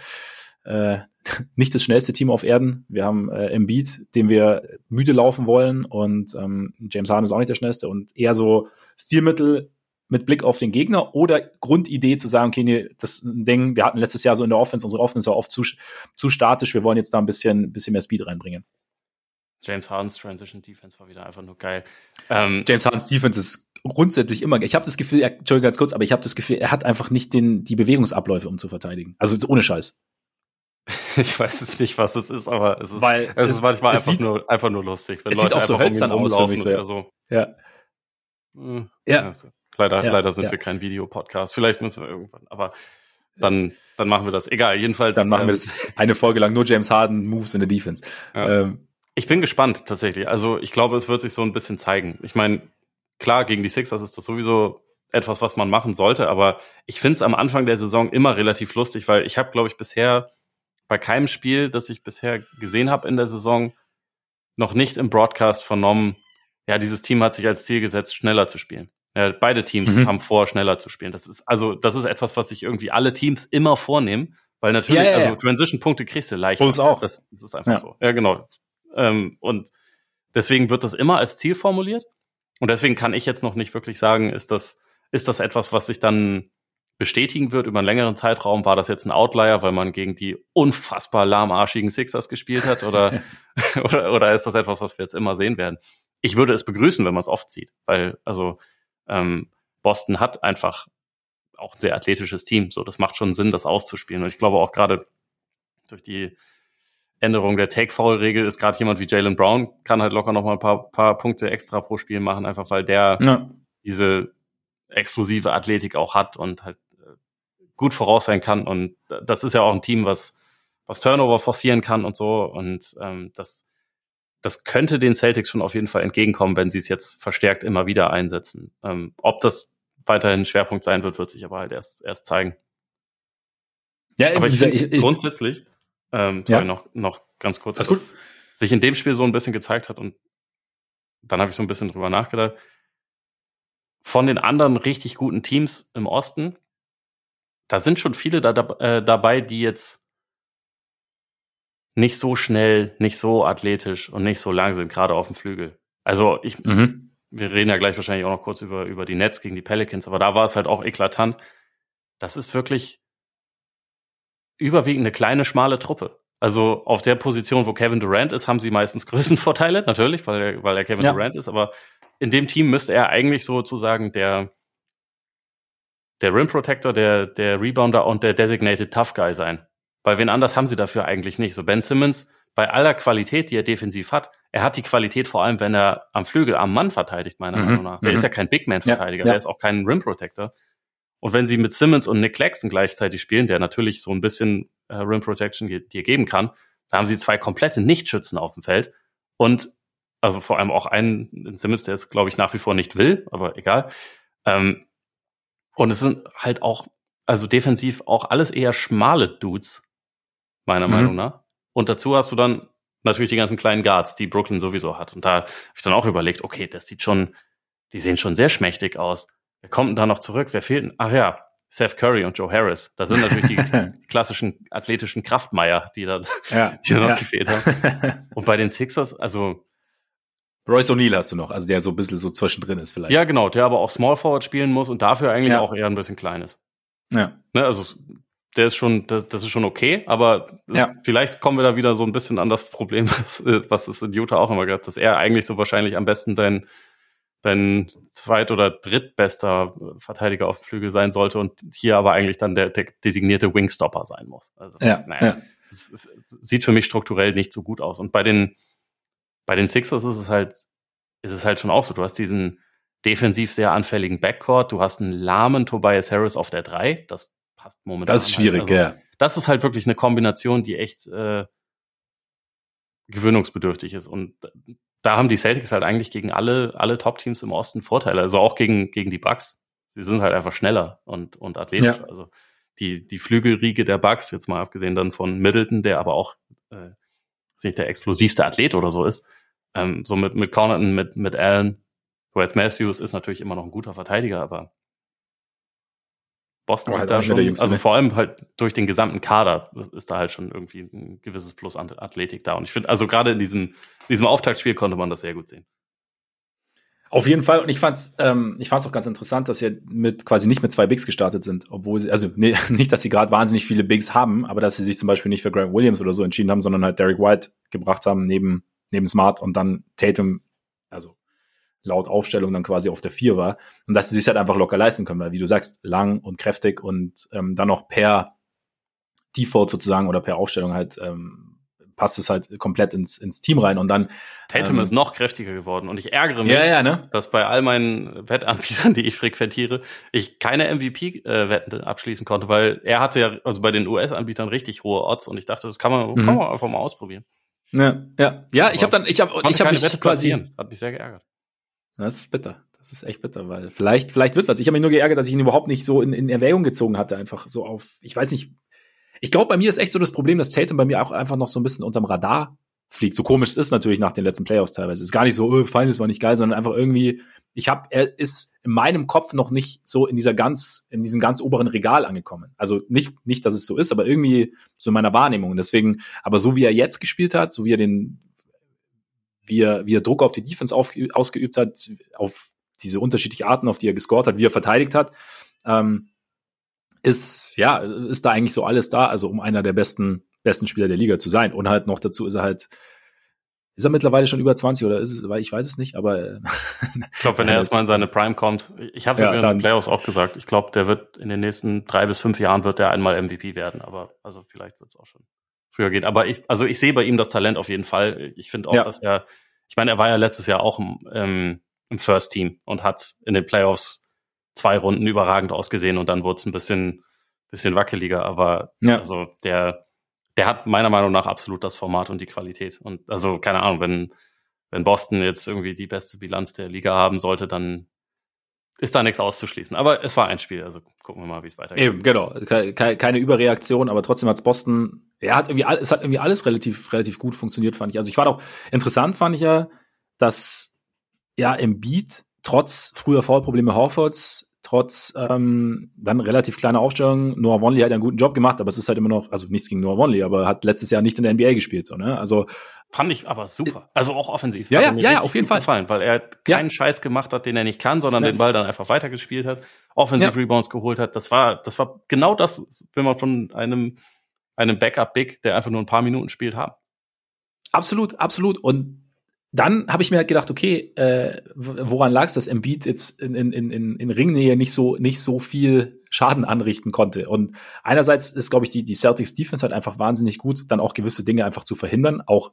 äh, nicht das schnellste Team auf Erden, wir haben äh, Embiid, den wir müde laufen wollen und ähm, James Harden ist auch nicht der schnellste und eher so Stilmittel mit Blick auf den Gegner oder Grundidee zu sagen, okay, nee, das Ding, wir hatten letztes Jahr so in der Offense, unsere Offense war oft zu, zu statisch, wir wollen jetzt da ein bisschen, bisschen mehr Speed reinbringen. James Hardens Transition Defense war wieder einfach nur geil. Ähm, James Hardens Defense ist grundsätzlich immer, ich habe das Gefühl, er, Entschuldigung, ganz kurz, aber ich habe das Gefühl, er hat einfach nicht den, die Bewegungsabläufe, um zu verteidigen. Also ohne Scheiß. Ich weiß es nicht, was es ist, aber es ist, Weil es ist manchmal es einfach, sieht, nur, einfach nur lustig. Wenn es Leute sieht auch so hölzern aus, für mich so. Ja. So. Ja. Hm, ja. ja. Leider, ja. leider sind ja. wir kein Videopodcast. Vielleicht müssen wir irgendwann, aber dann, dann machen wir das. Egal, jedenfalls. Dann machen ähm, wir das eine Folge lang nur James Harden Moves in der Defense. Ja. Ähm, Ich bin gespannt, tatsächlich. Also, ich glaube, es wird sich so ein bisschen zeigen. Ich meine, klar, gegen die Sixers ist das sowieso etwas, was man machen sollte, aber ich finde es am Anfang der Saison immer relativ lustig, weil ich habe, glaube ich, bisher bei keinem Spiel, das ich bisher gesehen habe in der Saison, noch nicht im Broadcast vernommen, ja, dieses Team hat sich als Ziel gesetzt, schneller zu spielen. Ja, beide Teams mhm. haben vor, schneller zu spielen. Das ist, also, das ist etwas, was sich irgendwie alle Teams immer vornehmen, weil natürlich, yeah, yeah, also, Transition-Punkte kriegst du leichter. Uns auch. Das, das ist einfach ja. so. Ja, genau. Ähm, und deswegen wird das immer als Ziel formuliert. Und deswegen kann ich jetzt noch nicht wirklich sagen, ist das, ist das etwas, was sich dann bestätigen wird über einen längeren Zeitraum? War das jetzt ein Outlier, weil man gegen die unfassbar lahmarschigen Sixers gespielt hat? Oder, oder, oder ist das etwas, was wir jetzt immer sehen werden? Ich würde es begrüßen, wenn man es oft sieht. Weil, also, ähm, Boston hat einfach auch ein sehr athletisches Team. So, das macht schon Sinn, das auszuspielen. Und ich glaube auch gerade durch die Änderung der Take-Foul-Regel ist gerade jemand wie Jaylen Brown, kann halt locker nochmal ein paar, paar Punkte extra pro Spiel machen, einfach weil der ja. diese explosive Athletik auch hat und halt gut voraus sein kann. Und das ist ja auch ein Team, was, was Turnover forcieren kann und so. Und ähm, das, das könnte den Celtics schon auf jeden Fall entgegenkommen, wenn sie es jetzt verstärkt immer wieder einsetzen. Ähm, ob das weiterhin ein Schwerpunkt sein wird, wird sich aber halt erst, erst zeigen. Ja, aber ich, ich, ich, ich grundsätzlich... Ähm, sorry, ja. noch, noch ganz kurz, was sich in dem Spiel so ein bisschen gezeigt hat und dann habe ich so ein bisschen drüber nachgedacht. Von den anderen richtig guten Teams im Osten, da sind schon viele da, da, äh, dabei, die jetzt nicht so schnell, nicht so athletisch und nicht so lang sind, gerade auf dem Flügel. Also ich, mhm. wir reden ja gleich wahrscheinlich auch noch kurz über, über die Nets gegen die Pelicans, aber da war es halt auch eklatant. Das ist wirklich überwiegend eine kleine, schmale Truppe. Also auf der Position, wo Kevin Durant ist, haben sie meistens Größenvorteile, natürlich, weil er, weil er Kevin ja. Durant ist, aber in dem Team müsste er eigentlich sozusagen der, der Rim Protector, der, der Rebounder und der Designated Tough Guy sein. Weil wen anders haben sie dafür eigentlich nicht. So Ben Simmons, bei aller Qualität, die er defensiv hat, er hat die Qualität vor allem, wenn er am Flügel am Mann verteidigt, meiner mhm. Meinung nach. Der mhm. ist ja kein Big-Man-Verteidiger, ja. Ja. der ist auch kein Rim Protector. Und wenn sie mit Simmons und Nic Claxton gleichzeitig spielen, der natürlich so ein bisschen äh, Rim Protection ge- dir geben kann, da haben sie zwei komplette Nichtschützen auf dem Feld. Und also vor allem auch einen Simmons, der es, glaube ich, nach wie vor nicht will, aber egal. Ähm, und es sind halt auch, also defensiv auch alles eher schmale Dudes, meiner mhm. Meinung nach. Und dazu hast du dann natürlich die ganzen kleinen Guards, die Brooklyn sowieso hat. Und da habe ich dann auch überlegt, okay, das sieht schon, die sehen schon sehr schmächtig aus. Wer kommt denn da noch zurück? Wer fehlt denn? Ach ja, Seth Curry und Joe Harris. Das sind natürlich die klassischen athletischen Kraftmeier, die da ja, die noch ja. gefehlt haben. Und bei den Sixers, also Royce O'Neal hast du noch, also der so ein bisschen so zwischendrin ist vielleicht. Ja, genau, der aber auch Small Forward spielen muss und dafür eigentlich ja. auch eher ein bisschen klein ist. Ja. Ne, also der ist schon, das, das ist schon okay, aber ja. vielleicht kommen wir da wieder so ein bisschen an das Problem, was, was es in Utah auch immer gab, dass er eigentlich so wahrscheinlich am besten dein, dein zweit- oder drittbester Verteidiger auf dem Flügel sein sollte und hier aber eigentlich dann der, der designierte Wingstopper sein muss. Also, ja, naja, ja. Das sieht für mich strukturell nicht so gut aus. Und bei den, bei den Sixers ist es halt, ist es halt schon auch so. Du hast diesen defensiv sehr anfälligen Backcourt, du hast einen lahmen Tobias Harris auf der drei, das passt momentan. Das ist schwierig, also, ja. Das ist halt wirklich eine Kombination, die echt äh, gewöhnungsbedürftig ist. Und da haben die Celtics halt eigentlich gegen alle alle Top-Teams im Osten Vorteile. Also auch gegen gegen die Bucks. Sie sind halt einfach schneller und und athletischer. Ja. Also die die Flügelriege der Bucks, jetzt mal abgesehen dann von Middleton, der aber auch äh, nicht der explosivste Athlet oder so ist. Ähm, so mit mit Connaughton, mit mit Allen, Wes Matthews ist natürlich immer noch ein guter Verteidiger, aber Boston halt da schon, also vor allem halt durch den gesamten Kader ist da halt schon irgendwie ein gewisses Plus an Athletik da. Und ich finde, also gerade in diesem, in diesem Auftaktspiel konnte man das sehr gut sehen. Auf jeden Fall. Und ich fand's, ähm, ich fand's auch ganz interessant, dass sie mit, quasi nicht mit zwei Bigs gestartet sind, obwohl sie, also, nee, nicht, dass sie gerade wahnsinnig viele Bigs haben, aber dass sie sich zum Beispiel nicht für Grant Williams oder so entschieden haben, sondern halt Derek White gebracht haben, neben, neben Smart und dann Tatum, also, laut Aufstellung dann quasi auf der vier war und dass sie sich halt einfach locker leisten können, weil wie du sagst, lang und kräftig und ähm, dann noch per Default sozusagen oder per Aufstellung halt ähm, passt es halt komplett ins ins Team rein und dann Tatum ähm, ist noch kräftiger geworden und ich ärgere mich, ja, ja, ne? dass bei all meinen Wettanbietern, die ich frequentiere, ich keine M V P-Wetten abschließen konnte, weil er hatte ja also bei den U S-Anbietern richtig hohe Odds und ich dachte, das kann man, mhm. kann man einfach mal ausprobieren. Ja, ja, ja. Aber ich habe dann, ich habe, ich habe mich Wette quasi, platzieren. Hat mich sehr geärgert. Das ist bitter. Das ist echt bitter, weil vielleicht, vielleicht wird was. Ich habe mich nur geärgert, dass ich ihn überhaupt nicht so in, in Erwägung gezogen hatte. Einfach so auf, ich weiß nicht. Ich glaube, bei mir ist echt so das Problem, dass Tatum bei mir auch einfach noch so ein bisschen unterm Radar fliegt. So komisch es ist natürlich nach den letzten Playoffs teilweise. Es ist gar nicht so, oh, Finals war nicht geil, sondern einfach irgendwie, ich habe, er ist in meinem Kopf noch nicht so in dieser ganz, in diesem ganz oberen Regal angekommen. Also nicht, nicht, dass es so ist, aber irgendwie so in meiner Wahrnehmung. Deswegen, aber so wie er jetzt gespielt hat, so wie er den Wie er, wie er Druck auf die Defense auf, ausgeübt hat, auf diese unterschiedlichen Arten, auf die er gescored hat, wie er verteidigt hat, ähm, ist, ja, ist da eigentlich so alles da, also um einer der besten, besten Spieler der Liga zu sein. Und halt noch dazu ist er halt, ist er mittlerweile schon über zwanzig oder ist es, weil ich weiß es nicht, aber. Ich glaube, wenn er erstmal in seine Prime kommt, ich habe es ja, ja in den Playoffs auch gesagt, ich glaube, der wird in den nächsten drei bis fünf Jahren wird der einmal M V P werden, aber also vielleicht wird es auch schon früher geht. Aber ich, also ich sehe bei ihm das Talent auf jeden Fall. Ich finde auch, ja. dass er, ich meine, er war ja letztes Jahr auch im, ähm, im First Team und hat in den Playoffs zwei Runden überragend ausgesehen und dann wurde es ein bisschen, bisschen wackeliger. Aber ja. also der, der hat meiner Meinung nach absolut das Format und die Qualität. Und also keine Ahnung, wenn, wenn Boston jetzt irgendwie die beste Bilanz der Liga haben sollte, dann ist da nichts auszuschließen. Aber es war ein Spiel, also gucken wir mal, wie es weitergeht. Eben, genau. Keine Überreaktion, aber trotzdem hat's Boston, ja, hat irgendwie, es hat irgendwie alles relativ, relativ gut funktioniert, fand ich. Also ich war doch, interessant fand ich ja, dass, ja, Embiid trotz früher Foul-Probleme Horfords, trotz, ähm, dann relativ kleiner Aufstellung, Noah Vonley hat einen guten Job gemacht, aber es ist halt immer noch, also nichts gegen Noah Vonley, aber hat letztes Jahr nicht in der N B A gespielt, so, ne? Also. Fand ich aber super. Also auch offensiv. Ja, ja, ja, auf jeden Fall. Gefallen, weil er keinen ja. Scheiß gemacht hat, den er nicht kann, sondern ja. den Ball dann einfach weitergespielt hat, offensiv ja. Rebounds geholt hat. Das war, das war genau das, wenn man von einem, einem Backup-Big, der einfach nur ein paar Minuten spielt, haben. Absolut, absolut. Und dann habe ich mir halt gedacht, okay, äh, woran lag es, dass Embiid jetzt in, in, in, in Ringnähe nicht so, nicht so viel Schaden anrichten konnte? Und einerseits ist, glaube ich, die, die Celtics Defense halt einfach wahnsinnig gut, dann auch gewisse Dinge einfach zu verhindern, auch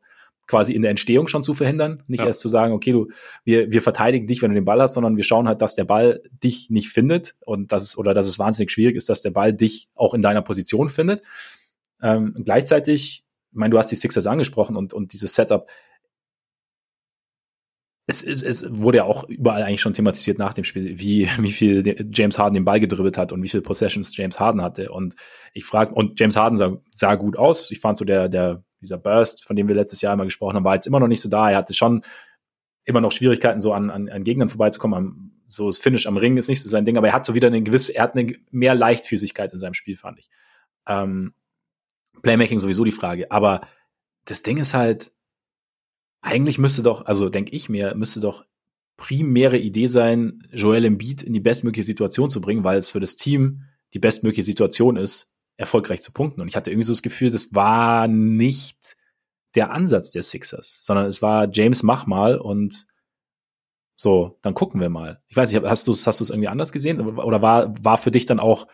quasi in der Entstehung schon zu verhindern. Nicht ja. erst zu sagen, okay, du, wir, wir verteidigen dich, wenn du den Ball hast, sondern wir schauen halt, dass der Ball dich nicht findet und dass es, oder dass es wahnsinnig schwierig ist, dass der Ball dich auch in deiner Position findet. Ähm, gleichzeitig, ich meine, du hast die Sixers angesprochen und, und dieses Setup. Es, es, es wurde ja auch überall eigentlich schon thematisiert nach dem Spiel, wie, wie viel James Harden den Ball gedribbelt hat und wie viel Possessions James Harden hatte. Und ich frage, und James Harden sah, sah gut aus. Ich fand so der, der, dieser Burst, von dem wir letztes Jahr immer gesprochen haben, war jetzt immer noch nicht so da. Er hatte schon immer noch Schwierigkeiten, so an, an, an Gegnern vorbeizukommen. Am, so das Finish am Ring ist nicht so sein Ding, aber er hat so wieder eine gewisse, er hat eine mehr Leichtfüßigkeit in seinem Spiel, fand ich. Ähm, Playmaking sowieso die Frage. Aber das Ding ist halt, eigentlich müsste doch, also denke ich mir, müsste doch primäre Idee sein, Joel Embiid in die bestmögliche Situation zu bringen, weil es für das Team die bestmögliche Situation ist, erfolgreich zu punkten. Und ich hatte irgendwie so das Gefühl, das war nicht der Ansatz der Sixers, sondern es war James, mach mal und so, dann gucken wir mal. Ich weiß nicht, hast du es hast du es irgendwie anders gesehen? Oder war war für dich dann auch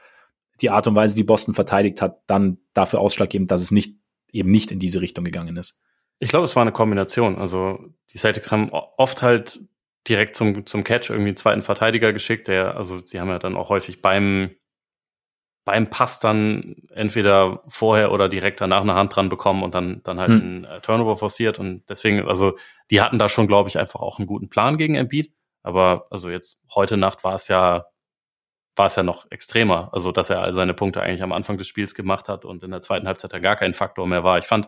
die Art und Weise, wie Boston verteidigt hat, dann dafür ausschlaggebend, dass es nicht eben nicht in diese Richtung gegangen ist? Ich glaube, es war eine Kombination. Also die Celtics haben oft halt direkt zum zum Catch irgendwie einen zweiten Verteidiger geschickt, der, also sie haben ja dann auch häufig beim beim Pass dann entweder vorher oder direkt danach eine Hand dran bekommen und dann dann halt hm. einen Turnover forciert, und deswegen, also die hatten da schon, glaube ich, einfach auch einen guten Plan gegen Embiid, aber also jetzt heute Nacht war es ja war es ja noch extremer, also dass er all seine Punkte eigentlich am Anfang des Spiels gemacht hat und in der zweiten Halbzeit dann gar kein Faktor mehr war. Ich fand,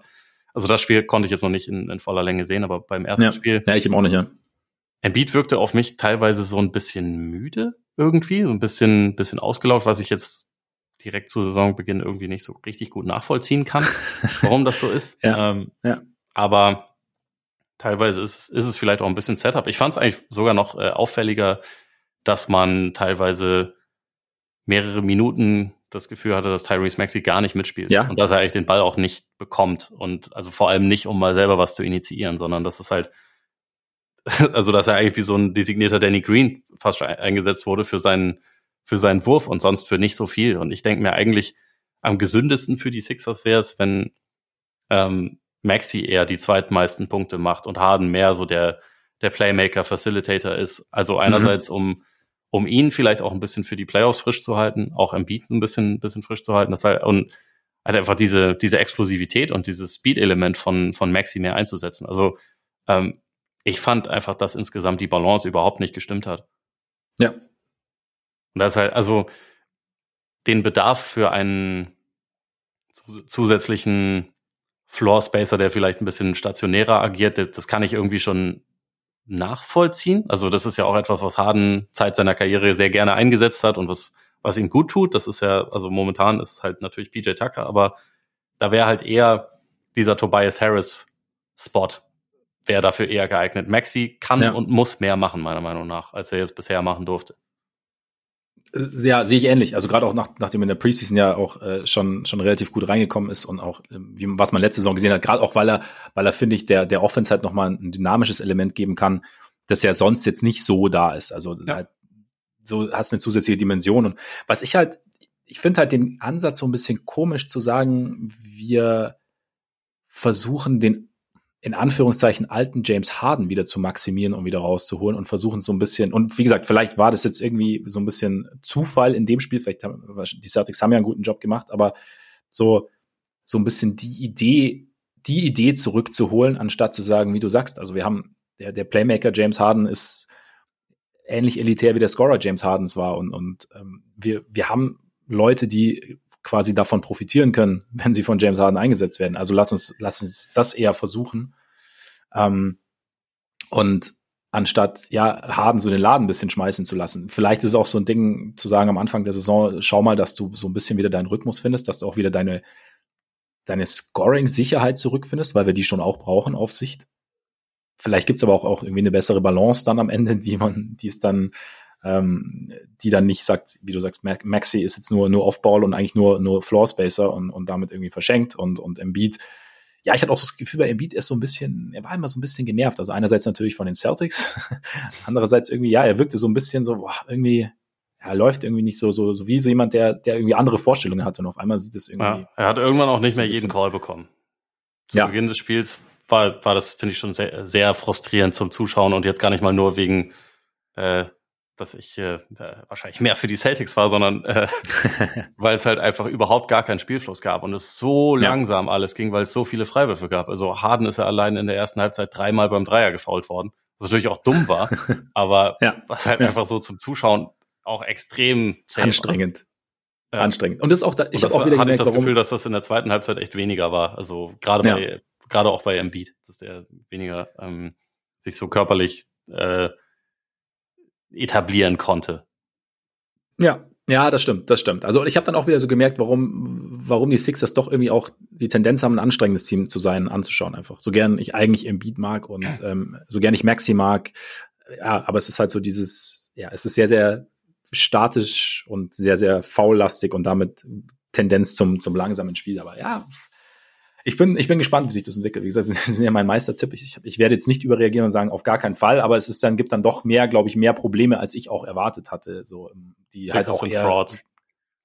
also das Spiel konnte ich jetzt noch nicht in, in voller Länge sehen, aber beim ersten ja. Spiel... Ja, ich eben auch nicht, ja. Embiid wirkte auf mich teilweise so ein bisschen müde irgendwie, so ein bisschen, bisschen ausgelaugt, was ich jetzt direkt zu Saisonbeginn irgendwie nicht so richtig gut nachvollziehen kann, warum das so ist. Ja. Ähm, ja. Aber teilweise ist, ist es vielleicht auch ein bisschen Setup. Ich fand es eigentlich sogar noch äh, auffälliger, dass man teilweise mehrere Minuten das Gefühl hatte, dass Tyrese Maxey gar nicht mitspielt. Ja. Und dass er eigentlich den Ball auch nicht bekommt. Und also vor allem nicht, um mal selber was zu initiieren, sondern dass es halt, also dass er eigentlich wie so ein designierter Danny Green fast eingesetzt wurde für seinen, für seinen Wurf und sonst für nicht so viel. Und ich denke mir eigentlich, am gesündesten für die Sixers wäre es, wenn ähm, Maxey eher die zweitmeisten Punkte macht und Harden mehr so der, der Playmaker, Facilitator ist. Also einerseits, mhm. um um ihn vielleicht auch ein bisschen für die Playoffs frisch zu halten, auch Embiid ein bisschen, bisschen frisch zu halten, das halt, und halt einfach diese, diese Explosivität und dieses Speed-Element von, von Maxey mehr einzusetzen. Also ähm, ich fand einfach, dass insgesamt die Balance überhaupt nicht gestimmt hat. Ja. Und das ist halt, also den Bedarf für einen zusätzlichen Floor-Spacer, der vielleicht ein bisschen stationärer agiert, das kann ich irgendwie schon nachvollziehen. Also das ist ja auch etwas, was Harden Zeit seiner Karriere sehr gerne eingesetzt hat und was was ihm gut tut. Das ist ja, also momentan ist es halt natürlich P J Tucker, aber da wäre halt eher dieser Tobias Harris Spot, wäre dafür eher geeignet. Maxey kann ja. und muss mehr machen, meiner Meinung nach, als er jetzt bisher machen durfte. Ja, sehe ich ähnlich. Also gerade auch nach, nachdem in der Preseason ja auch äh, schon schon relativ gut reingekommen ist und auch äh, wie, was man letzte Saison gesehen hat, gerade auch weil er weil er finde ich der der Offense halt nochmal ein dynamisches Element geben kann, das ja sonst jetzt nicht so da ist. Also ja. halt, so hast eine zusätzliche Dimension. Und was ich halt ich finde halt den Ansatz so ein bisschen komisch zu sagen, wir versuchen den in Anführungszeichen alten James Harden wieder zu maximieren und wieder rauszuholen und versuchen so ein bisschen, und wie gesagt, vielleicht war das jetzt irgendwie so ein bisschen Zufall in dem Spiel, vielleicht haben, die Celtics haben ja einen guten Job gemacht, aber so, so ein bisschen die Idee, die Idee zurückzuholen, anstatt zu sagen, wie du sagst, also wir haben, der, der Playmaker James Harden ist ähnlich elitär wie der Scorer James Hardens war, und, und ähm, wir, wir haben Leute, die quasi davon profitieren können, wenn sie von James Harden eingesetzt werden. Also lass uns, lass uns das eher versuchen. Ähm, und anstatt, ja, Harden so den Laden ein bisschen schmeißen zu lassen. Vielleicht ist es auch so ein Ding zu sagen am Anfang der Saison, schau mal, dass du so ein bisschen wieder deinen Rhythmus findest, dass du auch wieder deine, deine Scoring-Sicherheit zurückfindest, weil wir die schon auch brauchen auf Sicht. Vielleicht gibt's aber auch, auch irgendwie eine bessere Balance dann am Ende, die man, die es dann die dann nicht sagt, wie du sagst, Maxey ist jetzt nur, nur Off-Ball und eigentlich nur, nur Floor-Spacer und, und damit irgendwie verschenkt, und, und Embiid, ja, ich hatte auch so das Gefühl, bei Embiid ist so ein bisschen, er war immer so ein bisschen genervt, also einerseits natürlich von den Celtics, andererseits irgendwie, ja, er wirkte so ein bisschen so, boah, irgendwie, er ja, läuft irgendwie nicht so, so, so wie so jemand, der, der irgendwie andere Vorstellungen hat, und auf einmal sieht es irgendwie. Ja, er hat irgendwann auch nicht mehr jeden Call bekommen. Zu ja. Beginn des Spiels war, war das, finde ich, schon sehr, sehr frustrierend zum Zuschauen, und jetzt gar nicht mal nur wegen, äh, dass ich äh, wahrscheinlich mehr für die Celtics war, sondern äh, weil es halt einfach überhaupt gar keinen Spielfluss gab und es so ja. langsam alles ging, weil es so viele Freiwürfe gab. Also Harden ist ja allein in der ersten Halbzeit dreimal beim Dreier gefoult worden, was natürlich auch dumm war, aber ja. was halt ja. einfach so zum Zuschauen auch extrem anstrengend. Ja. Anstrengend. Und das auch da, ich habe auch wieder hatte gemerkt, ich das Gefühl, dass das in der zweiten Halbzeit echt weniger war. Also gerade ja. bei gerade auch bei Embiid, dass der weniger ähm, sich so körperlich äh, etablieren konnte. Ja, ja, das stimmt, das stimmt. Also ich habe dann auch wieder so gemerkt, warum, warum die Sixers doch irgendwie auch die Tendenz haben, ein anstrengendes Team zu sein, anzuschauen einfach. So gern ich eigentlich Embiid mag und ähm, so gern ich Maxey mag, ja, aber es ist halt so dieses, ja, es ist sehr, sehr statisch und sehr, sehr faullastig, und damit Tendenz zum, zum langsamen Spiel. Aber ja, ich bin, ich bin gespannt, wie sich das entwickelt. Wie gesagt, das ist ja mein Meistertipp. Ich, ich werde jetzt nicht überreagieren und sagen, auf gar keinen Fall. Aber es ist dann, gibt dann doch mehr, glaube ich, mehr Probleme, als ich auch erwartet hatte. So, die Sixers halt auch eher Fraud.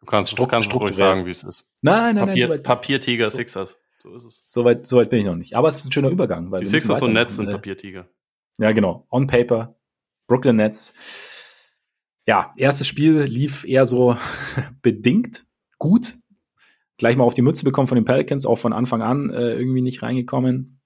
Du kannst, du kannst ruhig sagen, wie es ist. Nein, nein, Papier, nein. So Papiertiger so, Sixers. So ist es. So weit, so weit bin ich noch nicht. Aber es ist ein schöner Übergang. Weil die Sixers und Nets sind Papiertiger. Ja, genau. On paper. Brooklyn Nets. Ja, erstes Spiel lief eher so bedingt gut. Gleich mal auf die Mütze bekommen von den Pelicans, auch von Anfang an äh, irgendwie nicht reingekommen.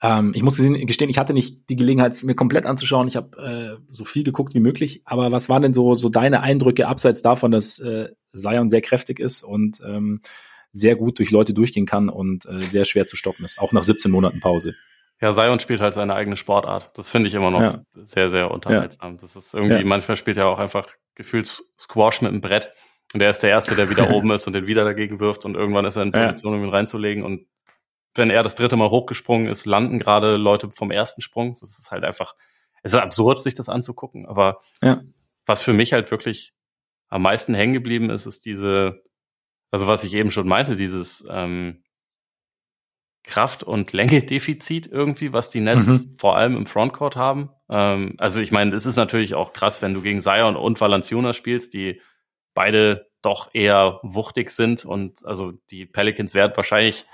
Ähm, ich muss gestehen, ich hatte nicht die Gelegenheit, es mir komplett anzuschauen. Ich habe äh, so viel geguckt wie möglich. Aber was waren denn so, so deine Eindrücke, abseits davon, dass äh, Zion sehr kräftig ist und ähm, sehr gut durch Leute durchgehen kann und äh, sehr schwer zu stoppen ist, auch nach siebzehn Monaten Pause? Ja, Zion spielt halt seine eigene Sportart. Das finde ich immer noch ja. sehr, sehr unterhaltsam. Ja. Das ist irgendwie, ja. manchmal spielt er auch einfach gefühlt Squash mit dem Brett. Und er ist der Erste, der wieder oben ist und den wieder dagegen wirft und irgendwann ist er in Position, um ihn reinzulegen. Und wenn er das dritte Mal hochgesprungen ist, landen gerade Leute vom ersten Sprung. Das ist halt einfach, es ist absurd, sich das anzugucken. Aber ja. was für mich halt wirklich am meisten hängen geblieben ist, ist diese, also was ich eben schon meinte, dieses ähm, Kraft- und Länge-Defizit irgendwie, was die Nets mhm. vor allem im Frontcourt haben. Ähm, also ich meine, es ist natürlich auch krass, wenn du gegen Zion und Valanciunas spielst, die beide doch eher wuchtig sind und also die Pelicans werden wahrscheinlich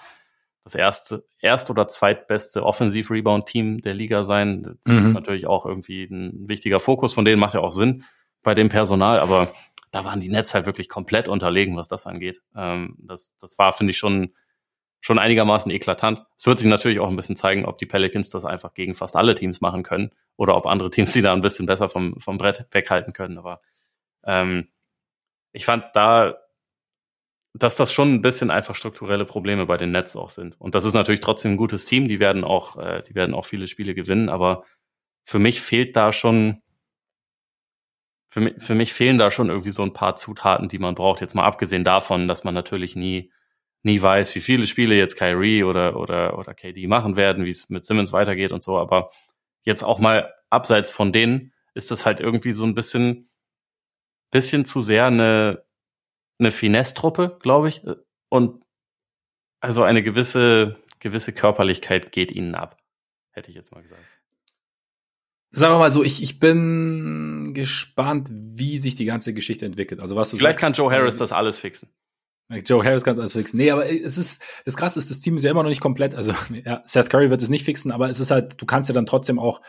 das erste, erst- oder zweitbeste Offensiv-Rebound-Team der Liga sein. Das mhm. ist natürlich auch irgendwie ein wichtiger Fokus von denen, macht ja auch Sinn bei dem Personal, aber da waren die Nets halt wirklich komplett unterlegen, was das angeht. Ähm, das, das war, finde ich, schon, schon einigermaßen eklatant. Es wird sich natürlich auch ein bisschen zeigen, ob die Pelicans das einfach gegen fast alle Teams machen können oder ob andere Teams die da ein bisschen besser vom, vom Brett weghalten können, aber ähm, ich fand da, dass das schon ein bisschen einfach strukturelle Probleme bei den Nets auch sind. Und das ist natürlich trotzdem ein gutes Team. Die werden auch, äh, die werden auch viele Spiele gewinnen. Aber für mich fehlt da schon, für mich, für mich fehlen da schon irgendwie so ein paar Zutaten, die man braucht. Jetzt mal abgesehen davon, dass man natürlich nie, nie weiß, wie viele Spiele jetzt Kyrie oder, oder, oder K D machen werden, wie es mit Simmons weitergeht und so. Aber jetzt auch mal abseits von denen ist das halt irgendwie so ein bisschen, bisschen zu sehr eine, eine Finesse-Truppe, glaube ich. Und also eine gewisse, gewisse Körperlichkeit geht ihnen ab, hätte ich jetzt mal gesagt. Sagen wir mal so, ich, ich bin gespannt, wie sich die ganze Geschichte entwickelt. Also was du Vielleicht sagst, kann Joe Harris das alles fixen. Joe Harris kann es alles fixen. Nee, aber es ist, das Krasse ist, das Team ist ja immer noch nicht komplett. Also ja, Seth Curry wird es nicht fixen, aber es ist halt, du kannst ja dann trotzdem auch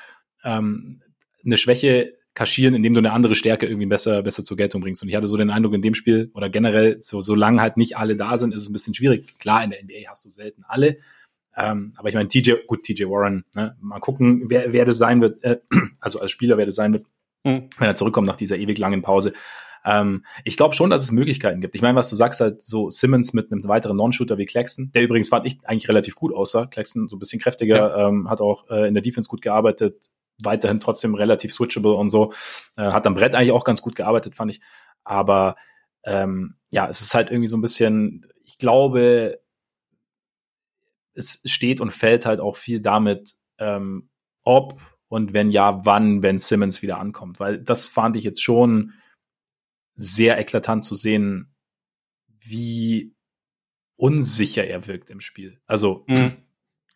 ähm, eine Schwäche kaschieren, indem du eine andere Stärke irgendwie besser besser zur Geltung bringst. Und ich hatte so den Eindruck in dem Spiel oder generell, so solange halt nicht alle da sind, ist es ein bisschen schwierig. Klar, in der N B A hast du selten alle. Ähm, aber ich meine, T J, gut, T J Warren, ne? Mal gucken, wer, wer das sein wird, äh, also als Spieler, wer das sein wird, mhm. wenn er zurückkommt nach dieser ewig langen Pause. Ähm, ich glaube schon, dass es Möglichkeiten gibt. Ich meine, was du sagst, halt so Simmons mit einem weiteren Non-Shooter wie Claxton, der übrigens fand ich eigentlich relativ gut aussah. Claxton so ein bisschen kräftiger, ja. ähm, hat auch äh, in der Defense gut gearbeitet, weiterhin trotzdem relativ switchable und so. Äh, hat am Brett eigentlich auch ganz gut gearbeitet, fand ich. Aber ähm, ja, es ist halt irgendwie so ein bisschen, ich glaube, es steht und fällt halt auch viel damit, ähm, ob und wenn ja, wann, wenn Simmons wieder ankommt. Weil das fand ich jetzt schon sehr eklatant zu sehen, wie unsicher er wirkt im Spiel. Also mhm.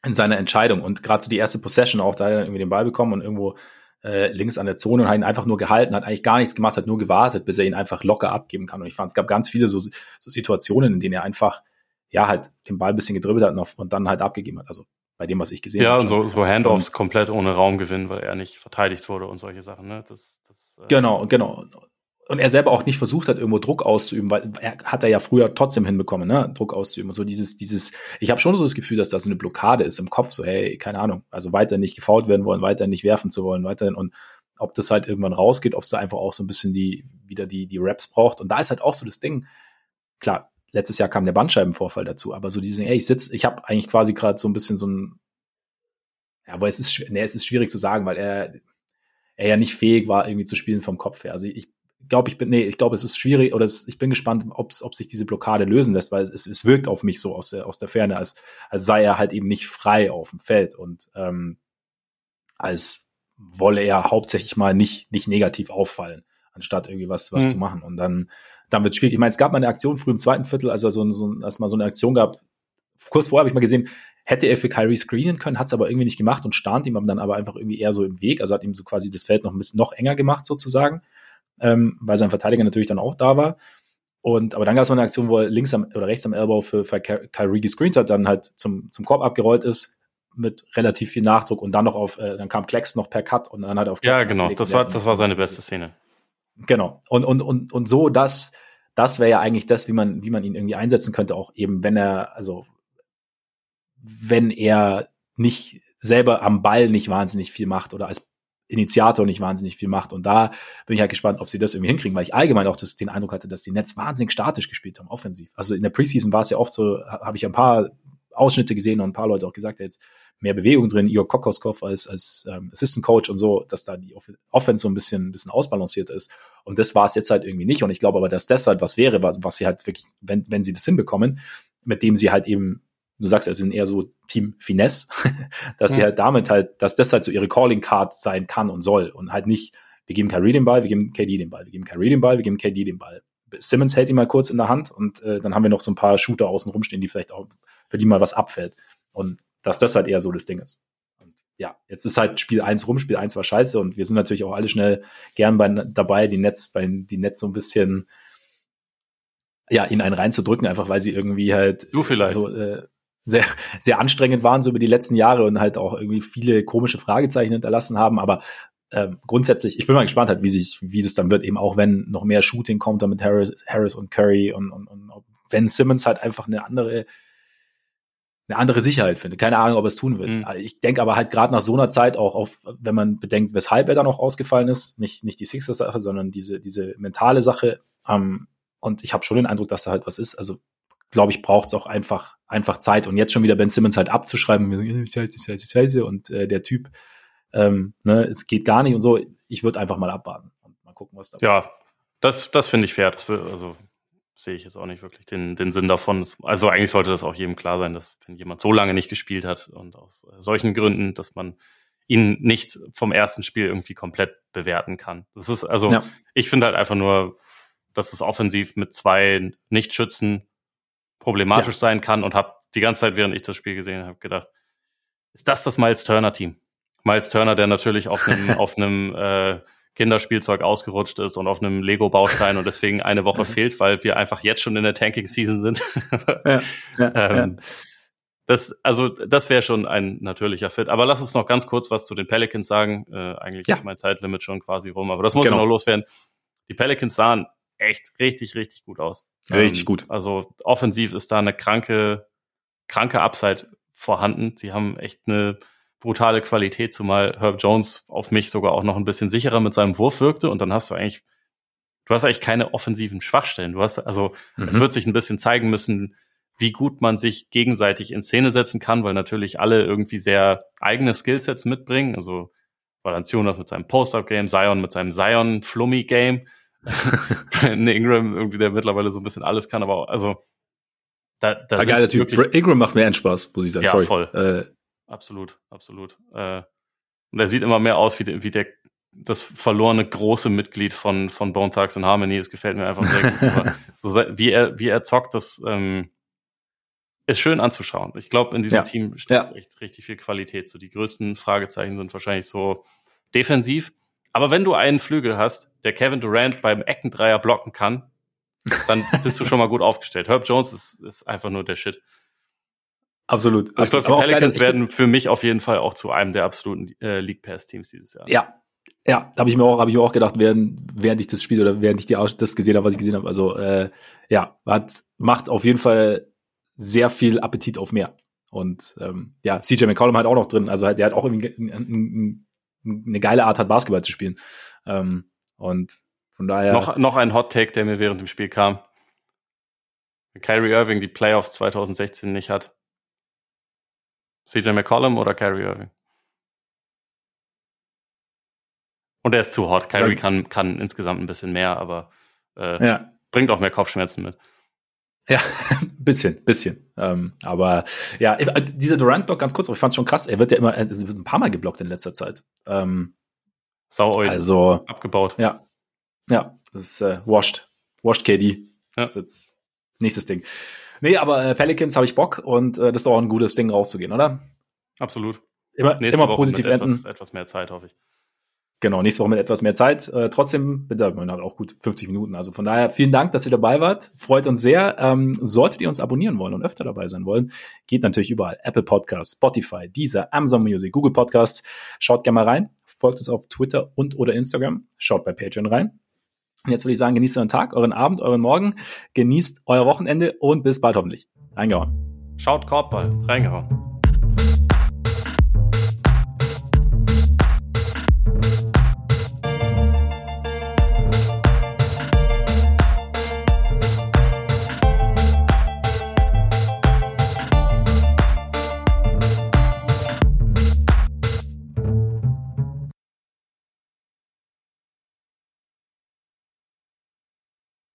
in seiner Entscheidung und gerade so die erste Possession auch, da hat er dann irgendwie den Ball bekommen und irgendwo äh, links an der Zone und hat ihn einfach nur gehalten, hat eigentlich gar nichts gemacht, hat nur gewartet, bis er ihn einfach locker abgeben kann. Und ich fand, es gab ganz viele so, so Situationen, in denen er einfach, ja, halt den Ball ein bisschen gedribbelt hat und, auf, und dann halt abgegeben hat. Also bei dem, was ich gesehen habe. Ja, hab und so, so Handoffs und komplett ohne Raum gewinnen, weil er nicht verteidigt wurde und solche Sachen. Ne? Das, das, äh genau, genau. Und er selber auch nicht versucht hat, irgendwo Druck auszuüben, weil er hat er ja früher trotzdem hinbekommen, ne, Druck auszuüben. Und so dieses, dieses, ich habe schon so das Gefühl, dass da so eine Blockade ist im Kopf, so, hey, keine Ahnung, also weiter nicht gefoult werden wollen, weiter nicht werfen zu wollen, weiterhin. Und ob das halt irgendwann rausgeht, ob es da einfach auch so ein bisschen die, wieder die, die Raps braucht. Und da ist halt auch so das Ding. Klar, letztes Jahr kam der Bandscheibenvorfall dazu, aber so dieses, ey, ich sitze, ich habe eigentlich quasi gerade so ein bisschen so ein, ja, aber es ist, ne, es ist schwierig zu sagen, weil er, er ja nicht fähig war, irgendwie zu spielen vom Kopf her. Also ich, glaube ich bin nee ich glaube es ist schwierig oder es, ich bin gespannt, ob es ob sich diese Blockade lösen lässt, weil es es wirkt auf mich so aus der aus der Ferne, als als sei er halt eben nicht frei auf dem Feld und ähm, als wolle er hauptsächlich mal nicht nicht negativ auffallen, anstatt irgendwie was, was mhm. zu machen. Und dann, dann wird es schwierig. Ich meine, es gab mal eine Aktion früh im zweiten Viertel, als er so, so, als mal so eine Aktion gab. Kurz vorher habe ich mal gesehen, hätte er für Kyrie screenen können, hat es aber irgendwie nicht gemacht und stand ihm dann aber einfach irgendwie eher so im Weg. Also hat ihm so quasi das Feld noch ein bisschen noch enger gemacht sozusagen, ähm, weil sein Verteidiger natürlich dann auch da war. Und, aber dann gab es mal eine Aktion, wo er links am, oder rechts am Elbow für, für Kyrie gescreent hat, dann halt zum, zum Korb abgerollt ist, mit relativ viel Nachdruck und dann noch auf, äh, dann kam Claxton noch per Cut und dann hat er auf Claxton. Ja, genau, das war, das war seine beste Szene. Genau. Und, und, und, und so, das, das wäre ja eigentlich das, wie man, wie man ihn irgendwie einsetzen könnte, auch eben, wenn er, also, wenn er nicht selber am Ball nicht wahnsinnig viel macht oder als Initiator nicht wahnsinnig viel macht. Und da bin ich halt gespannt, ob sie das irgendwie hinkriegen, weil ich allgemein auch das, den Eindruck hatte, dass die Nets wahnsinnig statisch gespielt haben, offensiv. Also in der Preseason war es ja oft so, habe ich ein paar Ausschnitte gesehen und ein paar Leute auch gesagt, ja, jetzt mehr Bewegung drin, Igor Kokoskov als, als ähm, Assistant Coach und so, dass da die Off- Offense so ein bisschen, ein bisschen ausbalanciert ist. Und das war es jetzt halt irgendwie nicht. Und ich glaube aber, dass das halt was wäre, was, was sie halt wirklich, wenn, wenn sie das hinbekommen, mit dem sie halt eben, du sagst, es sind eher so Team Finesse, dass ja. sie halt damit halt, dass das halt so ihre Calling Card sein kann und soll und halt nicht, wir geben Kyrie den Ball, wir geben K D den Ball, wir geben Kyrie den Ball, wir geben K D den Ball. Simmons hält ihn mal kurz in der Hand und äh, dann haben wir noch so ein paar Shooter außen rumstehen, die vielleicht auch, für die mal was abfällt. Und dass das halt eher so das Ding ist. Und ja, jetzt ist halt Spiel eins rum, Spiel eins war scheiße und wir sind natürlich auch alle schnell gern bei, dabei, die Nets, bei, die Nets so ein bisschen, ja, in einen reinzudrücken, einfach weil sie irgendwie halt du vielleicht. so, äh, sehr, sehr anstrengend waren so über die letzten Jahre und halt auch irgendwie viele komische Fragezeichen hinterlassen haben, aber ähm, grundsätzlich, ich bin mal gespannt halt, wie sich, wie das dann wird, eben auch wenn noch mehr Shooting kommt, dann mit Harris, Harris und Curry und, und, und wenn Simmons halt einfach eine andere eine andere Sicherheit findet. Keine Ahnung, ob er es tun wird. Mhm. Ich denke aber halt gerade nach so einer Zeit auch, auf, wenn man bedenkt, weshalb er dann auch ausgefallen ist, nicht, nicht die Sixers-Sache, sondern diese, diese mentale Sache, ähm, und ich habe schon den Eindruck, dass da halt was ist, also glaube ich, braucht es auch einfach, einfach Zeit. Und jetzt schon wieder Ben Simmons halt abzuschreiben, scheiße, scheiße, scheiße, und äh, der Typ, ähm, ne, es geht gar nicht und so. Ich würde einfach mal abwarten und mal gucken, was da passiert. Ja, das, das finde ich fair. Das will, also sehe ich jetzt auch nicht wirklich den, den Sinn davon. Also eigentlich sollte das auch jedem klar sein, dass wenn jemand so lange nicht gespielt hat und aus solchen Gründen, dass man ihn nicht vom ersten Spiel irgendwie komplett bewerten kann. Das ist, also ja. ich finde halt einfach nur, dass es offensiv mit zwei Nichtschützen problematisch ja. sein kann und habe die ganze Zeit, während ich das Spiel gesehen habe, gedacht, ist das das Miles Turner-Team? Miles Turner, der natürlich auf einem auf einem äh, Kinderspielzeug ausgerutscht ist und auf einem Lego-Baustein und deswegen eine Woche fehlt, weil wir einfach jetzt schon in der Tanking-Season sind. ja, ja, ähm, ja. Das, also das wäre schon ein natürlicher Fit. Aber lass uns noch ganz kurz was zu den Pelicans sagen. Äh, eigentlich ja. ist mein Zeitlimit schon quasi rum, aber das muss genau. noch loswerden. Die Pelicans sahen echt richtig, richtig gut aus. Richtig ähm, gut. Also offensiv ist da eine kranke, kranke Upside vorhanden. Sie haben echt eine brutale Qualität, zumal Herb Jones auf mich sogar auch noch ein bisschen sicherer mit seinem Wurf wirkte. Und dann hast du eigentlich, du hast eigentlich keine offensiven Schwachstellen. Du hast, also mhm. es wird sich ein bisschen zeigen müssen, wie gut man sich gegenseitig in Szene setzen kann, weil natürlich alle irgendwie sehr eigene Skillsets mitbringen. Also Valanciunas mit seinem Post-Up-Game, Zion mit seinem Zion-Flummi-Game. Brandon Ingram irgendwie, der mittlerweile so ein bisschen alles kann, aber auch, also da, da ah, geiler Typ. Wirklich, Ingram macht mir einen Spaß, muss ich sagen. Ja, Sorry. voll. Äh. Absolut, absolut. Äh, und er sieht immer mehr aus wie, wie der das verlorene große Mitglied von von Bone Thugs and Harmony. Es gefällt mir einfach sehr gut. Aber so, wie er wie er zockt, das ähm, ist schön anzuschauen. Ich glaube, in diesem ja. Team steckt ja. echt richtig viel Qualität. So die größten Fragezeichen sind wahrscheinlich so defensiv. Aber wenn du einen Flügel hast, der Kevin Durant beim Eckendreier blocken kann, dann bist du schon mal gut aufgestellt. Herb Jones ist, ist einfach nur der Shit. Absolut. Also absolut. Die Pelicans leider, werden für mich auf jeden Fall auch zu einem der absoluten äh, League Pass Teams dieses Jahr. Ja, ja, habe ich mir auch, habe ich mir auch gedacht, während, während ich das Spiel oder während ich die, das gesehen habe, was ich gesehen habe. Also äh, ja, hat, macht auf jeden Fall sehr viel Appetit auf mehr. Und ähm, ja, C J McCollum hat auch noch drin. Also der hat auch irgendwie einen, einen, eine geile Art hat, Basketball zu spielen. Ähm, und von daher... Noch, noch ein Hot-Take, der mir während dem Spiel kam. Wenn Kyrie Irving die Playoffs zwanzig sechzehn nicht hat, C J McCollum oder Kyrie Irving? Und er ist zu hot. Kyrie kann, kann insgesamt ein bisschen mehr, aber äh, ja. bringt auch mehr Kopfschmerzen mit. Ja, bisschen, bisschen. Ähm, aber ja, dieser Durant-Block, ganz kurz, aber ich fand's schon krass, er wird ja immer, er wird ein paar Mal geblockt in letzter Zeit. Ähm, Sau euch. Also abgebaut. Ja. Ja, das ist äh, washed. Washed K D. Ja. Das ist jetzt nächstes Ding. Nee, aber äh, Pelicans habe ich Bock und äh, das ist auch ein gutes Ding, rauszugehen, oder? Absolut. Immer, immer positiv mit enden. Etwas, etwas mehr Zeit, hoffe ich. Genau, nächste Woche mit etwas mehr Zeit. Äh, trotzdem, bitte, wir haben auch gut fünfzig Minuten. Also von daher, vielen Dank, dass ihr dabei wart. Freut uns sehr. Ähm, solltet ihr uns abonnieren wollen und öfter dabei sein wollen, geht natürlich überall. Apple Podcasts, Spotify, Deezer, Amazon Music, Google Podcasts. Schaut gerne mal rein. Folgt uns auf Twitter und oder Instagram. Schaut bei Patreon rein. Und jetzt würde ich sagen, genießt euren Tag, euren Abend, euren Morgen. Genießt euer Wochenende und bis bald hoffentlich. Reingehauen. Schaut Korbball. Reingehauen.